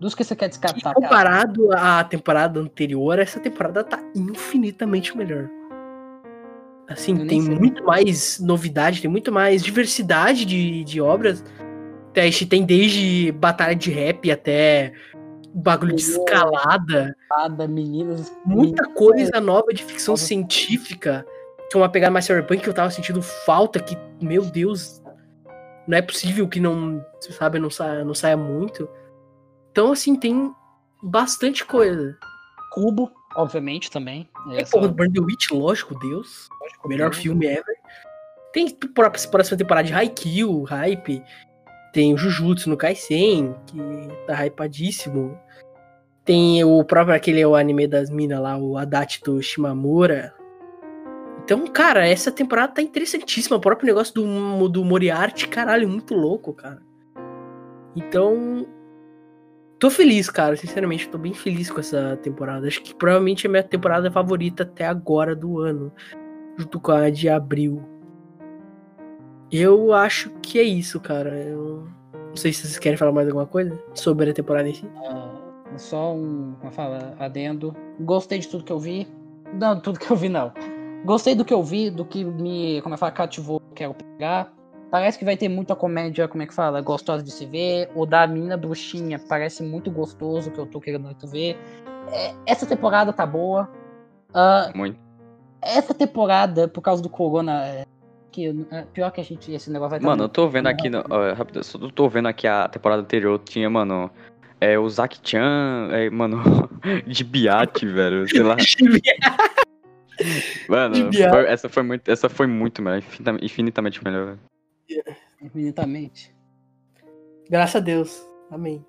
Dos que você quer destacar, que comparado cara? à temporada anterior, essa temporada tá infinitamente melhor. Assim, eu tem muito sei. mais novidade, tem muito mais diversidade de, de obras. Tem desde batalha de rap até... bagulho de escalada, meninas, muita meninas, coisa nova de ficção nova. científica, que é uma pegada mais cyberpunk que eu tava sentindo falta, que, meu Deus, não é possível que não, sabe, não saia, não saia muito. Então, assim, tem bastante coisa. Cubo, obviamente, também. É, essa... porra, Burn the Witch, lógico, Deus. Lógico, melhor Deus. Filme ever. Tem pra próxima temporada de Haikyuu, hype. Tem o Jujutsu no Kaisen, que tá hypadíssimo. Tem o próprio, aquele é o anime das minas lá, o Adachi do Shimamura. Então, cara, essa temporada tá interessantíssima. O próprio negócio do, do Moriarty, caralho, muito louco, cara. Então, tô feliz, cara. Sinceramente, tô bem feliz com essa temporada. Acho que provavelmente é a minha temporada favorita até agora do ano. Junto com a de abril. Eu acho que é isso, cara. Eu... Não sei se vocês querem falar mais alguma coisa sobre a temporada em si. Uh, só um, uma fala, adendo. Gostei de tudo que eu vi. Não, tudo que eu vi não. Gostei do que eu vi, do que me, como é que fala, cativou, quero pegar. Parece que vai ter muita comédia, como é que fala, gostosa de se ver. O da menina bruxinha parece muito gostoso, que eu tô querendo muito ver. É, essa temporada tá boa. Uh, muito. Essa temporada, por causa do corona... Que, pior que a gente, esse negócio vai estar... Mano, eu tô vendo aqui, no, uh, rápido, eu tô vendo aqui a temporada anterior, tinha, mano, é, o Zaki-chan, é, mano, de biate, velho, sei lá. Mano, foi, essa, foi muito, essa foi muito melhor, infinitamente melhor, velho. Yeah. Infinitamente. Graças a Deus, amém.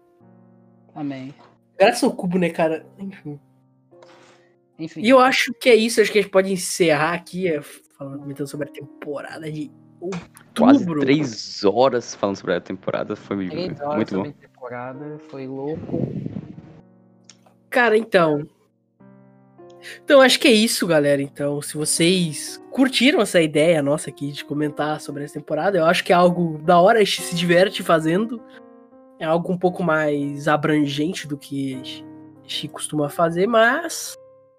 Amém. Graças ao cubo, né, cara? Enfim. Enfim. E eu acho que é isso, acho que a gente pode encerrar aqui, é... Falando, comentando sobre a temporada de outubro. Quase três horas falando sobre a temporada. Foi três horas muito sobre bom. A temporada foi louco. Cara, então. Então, acho que é isso, galera. Então, se vocês curtiram essa ideia nossa aqui de comentar sobre essa temporada, eu acho que é algo da hora, a gente se diverte fazendo. É algo um pouco mais abrangente do que a gente costuma fazer, mas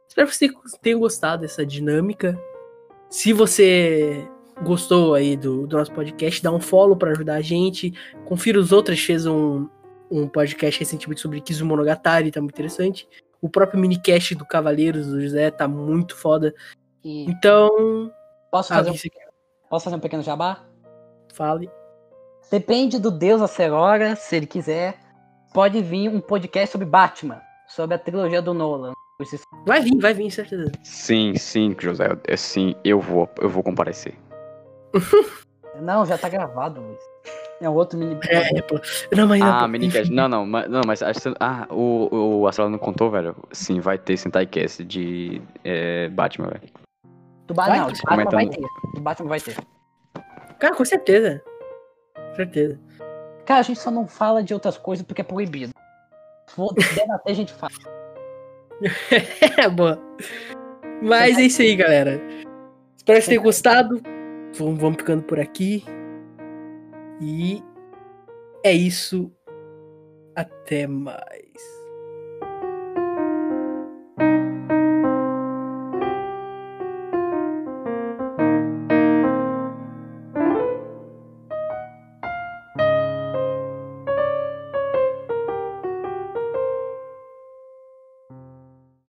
espero que vocês tenham gostado dessa dinâmica. Se você gostou aí do, do nosso podcast, dá um follow pra ajudar a gente. Confira os outros, fez um, um podcast recentemente sobre Kizumonogatari, tá muito interessante. O próprio minicast do Cavaleiros do José tá muito foda. E... Então... Posso fazer, ah, um... você... Posso fazer um pequeno jabá? Fale. Depende do Deus a ser hora, se ele quiser, pode vir um podcast sobre Batman, sobre a trilogia do Nolan. Vai vir, vai vir, certeza. Sim, sim, José, sim, eu vou, eu vou comparecer. Não, já tá gravado, Luiz. É um outro mini... É, pô. Não, mas ah, não, minicast, não, não, mas, não, mas ah, o, o Astral não contou, velho. Sim, vai ter Sentai Cast de é, Batman, velho. Do Batman, vai, não, Batman vai ter, do Batman vai ter. Cara, com certeza, com certeza. Cara, a gente só não fala de outras coisas porque é proibido. Foda-se, até a gente fala. É, boa. Mas é isso aí, galera. Espero que tenham gostado. Vamos, vamos ficando por aqui. E é isso. Até mais.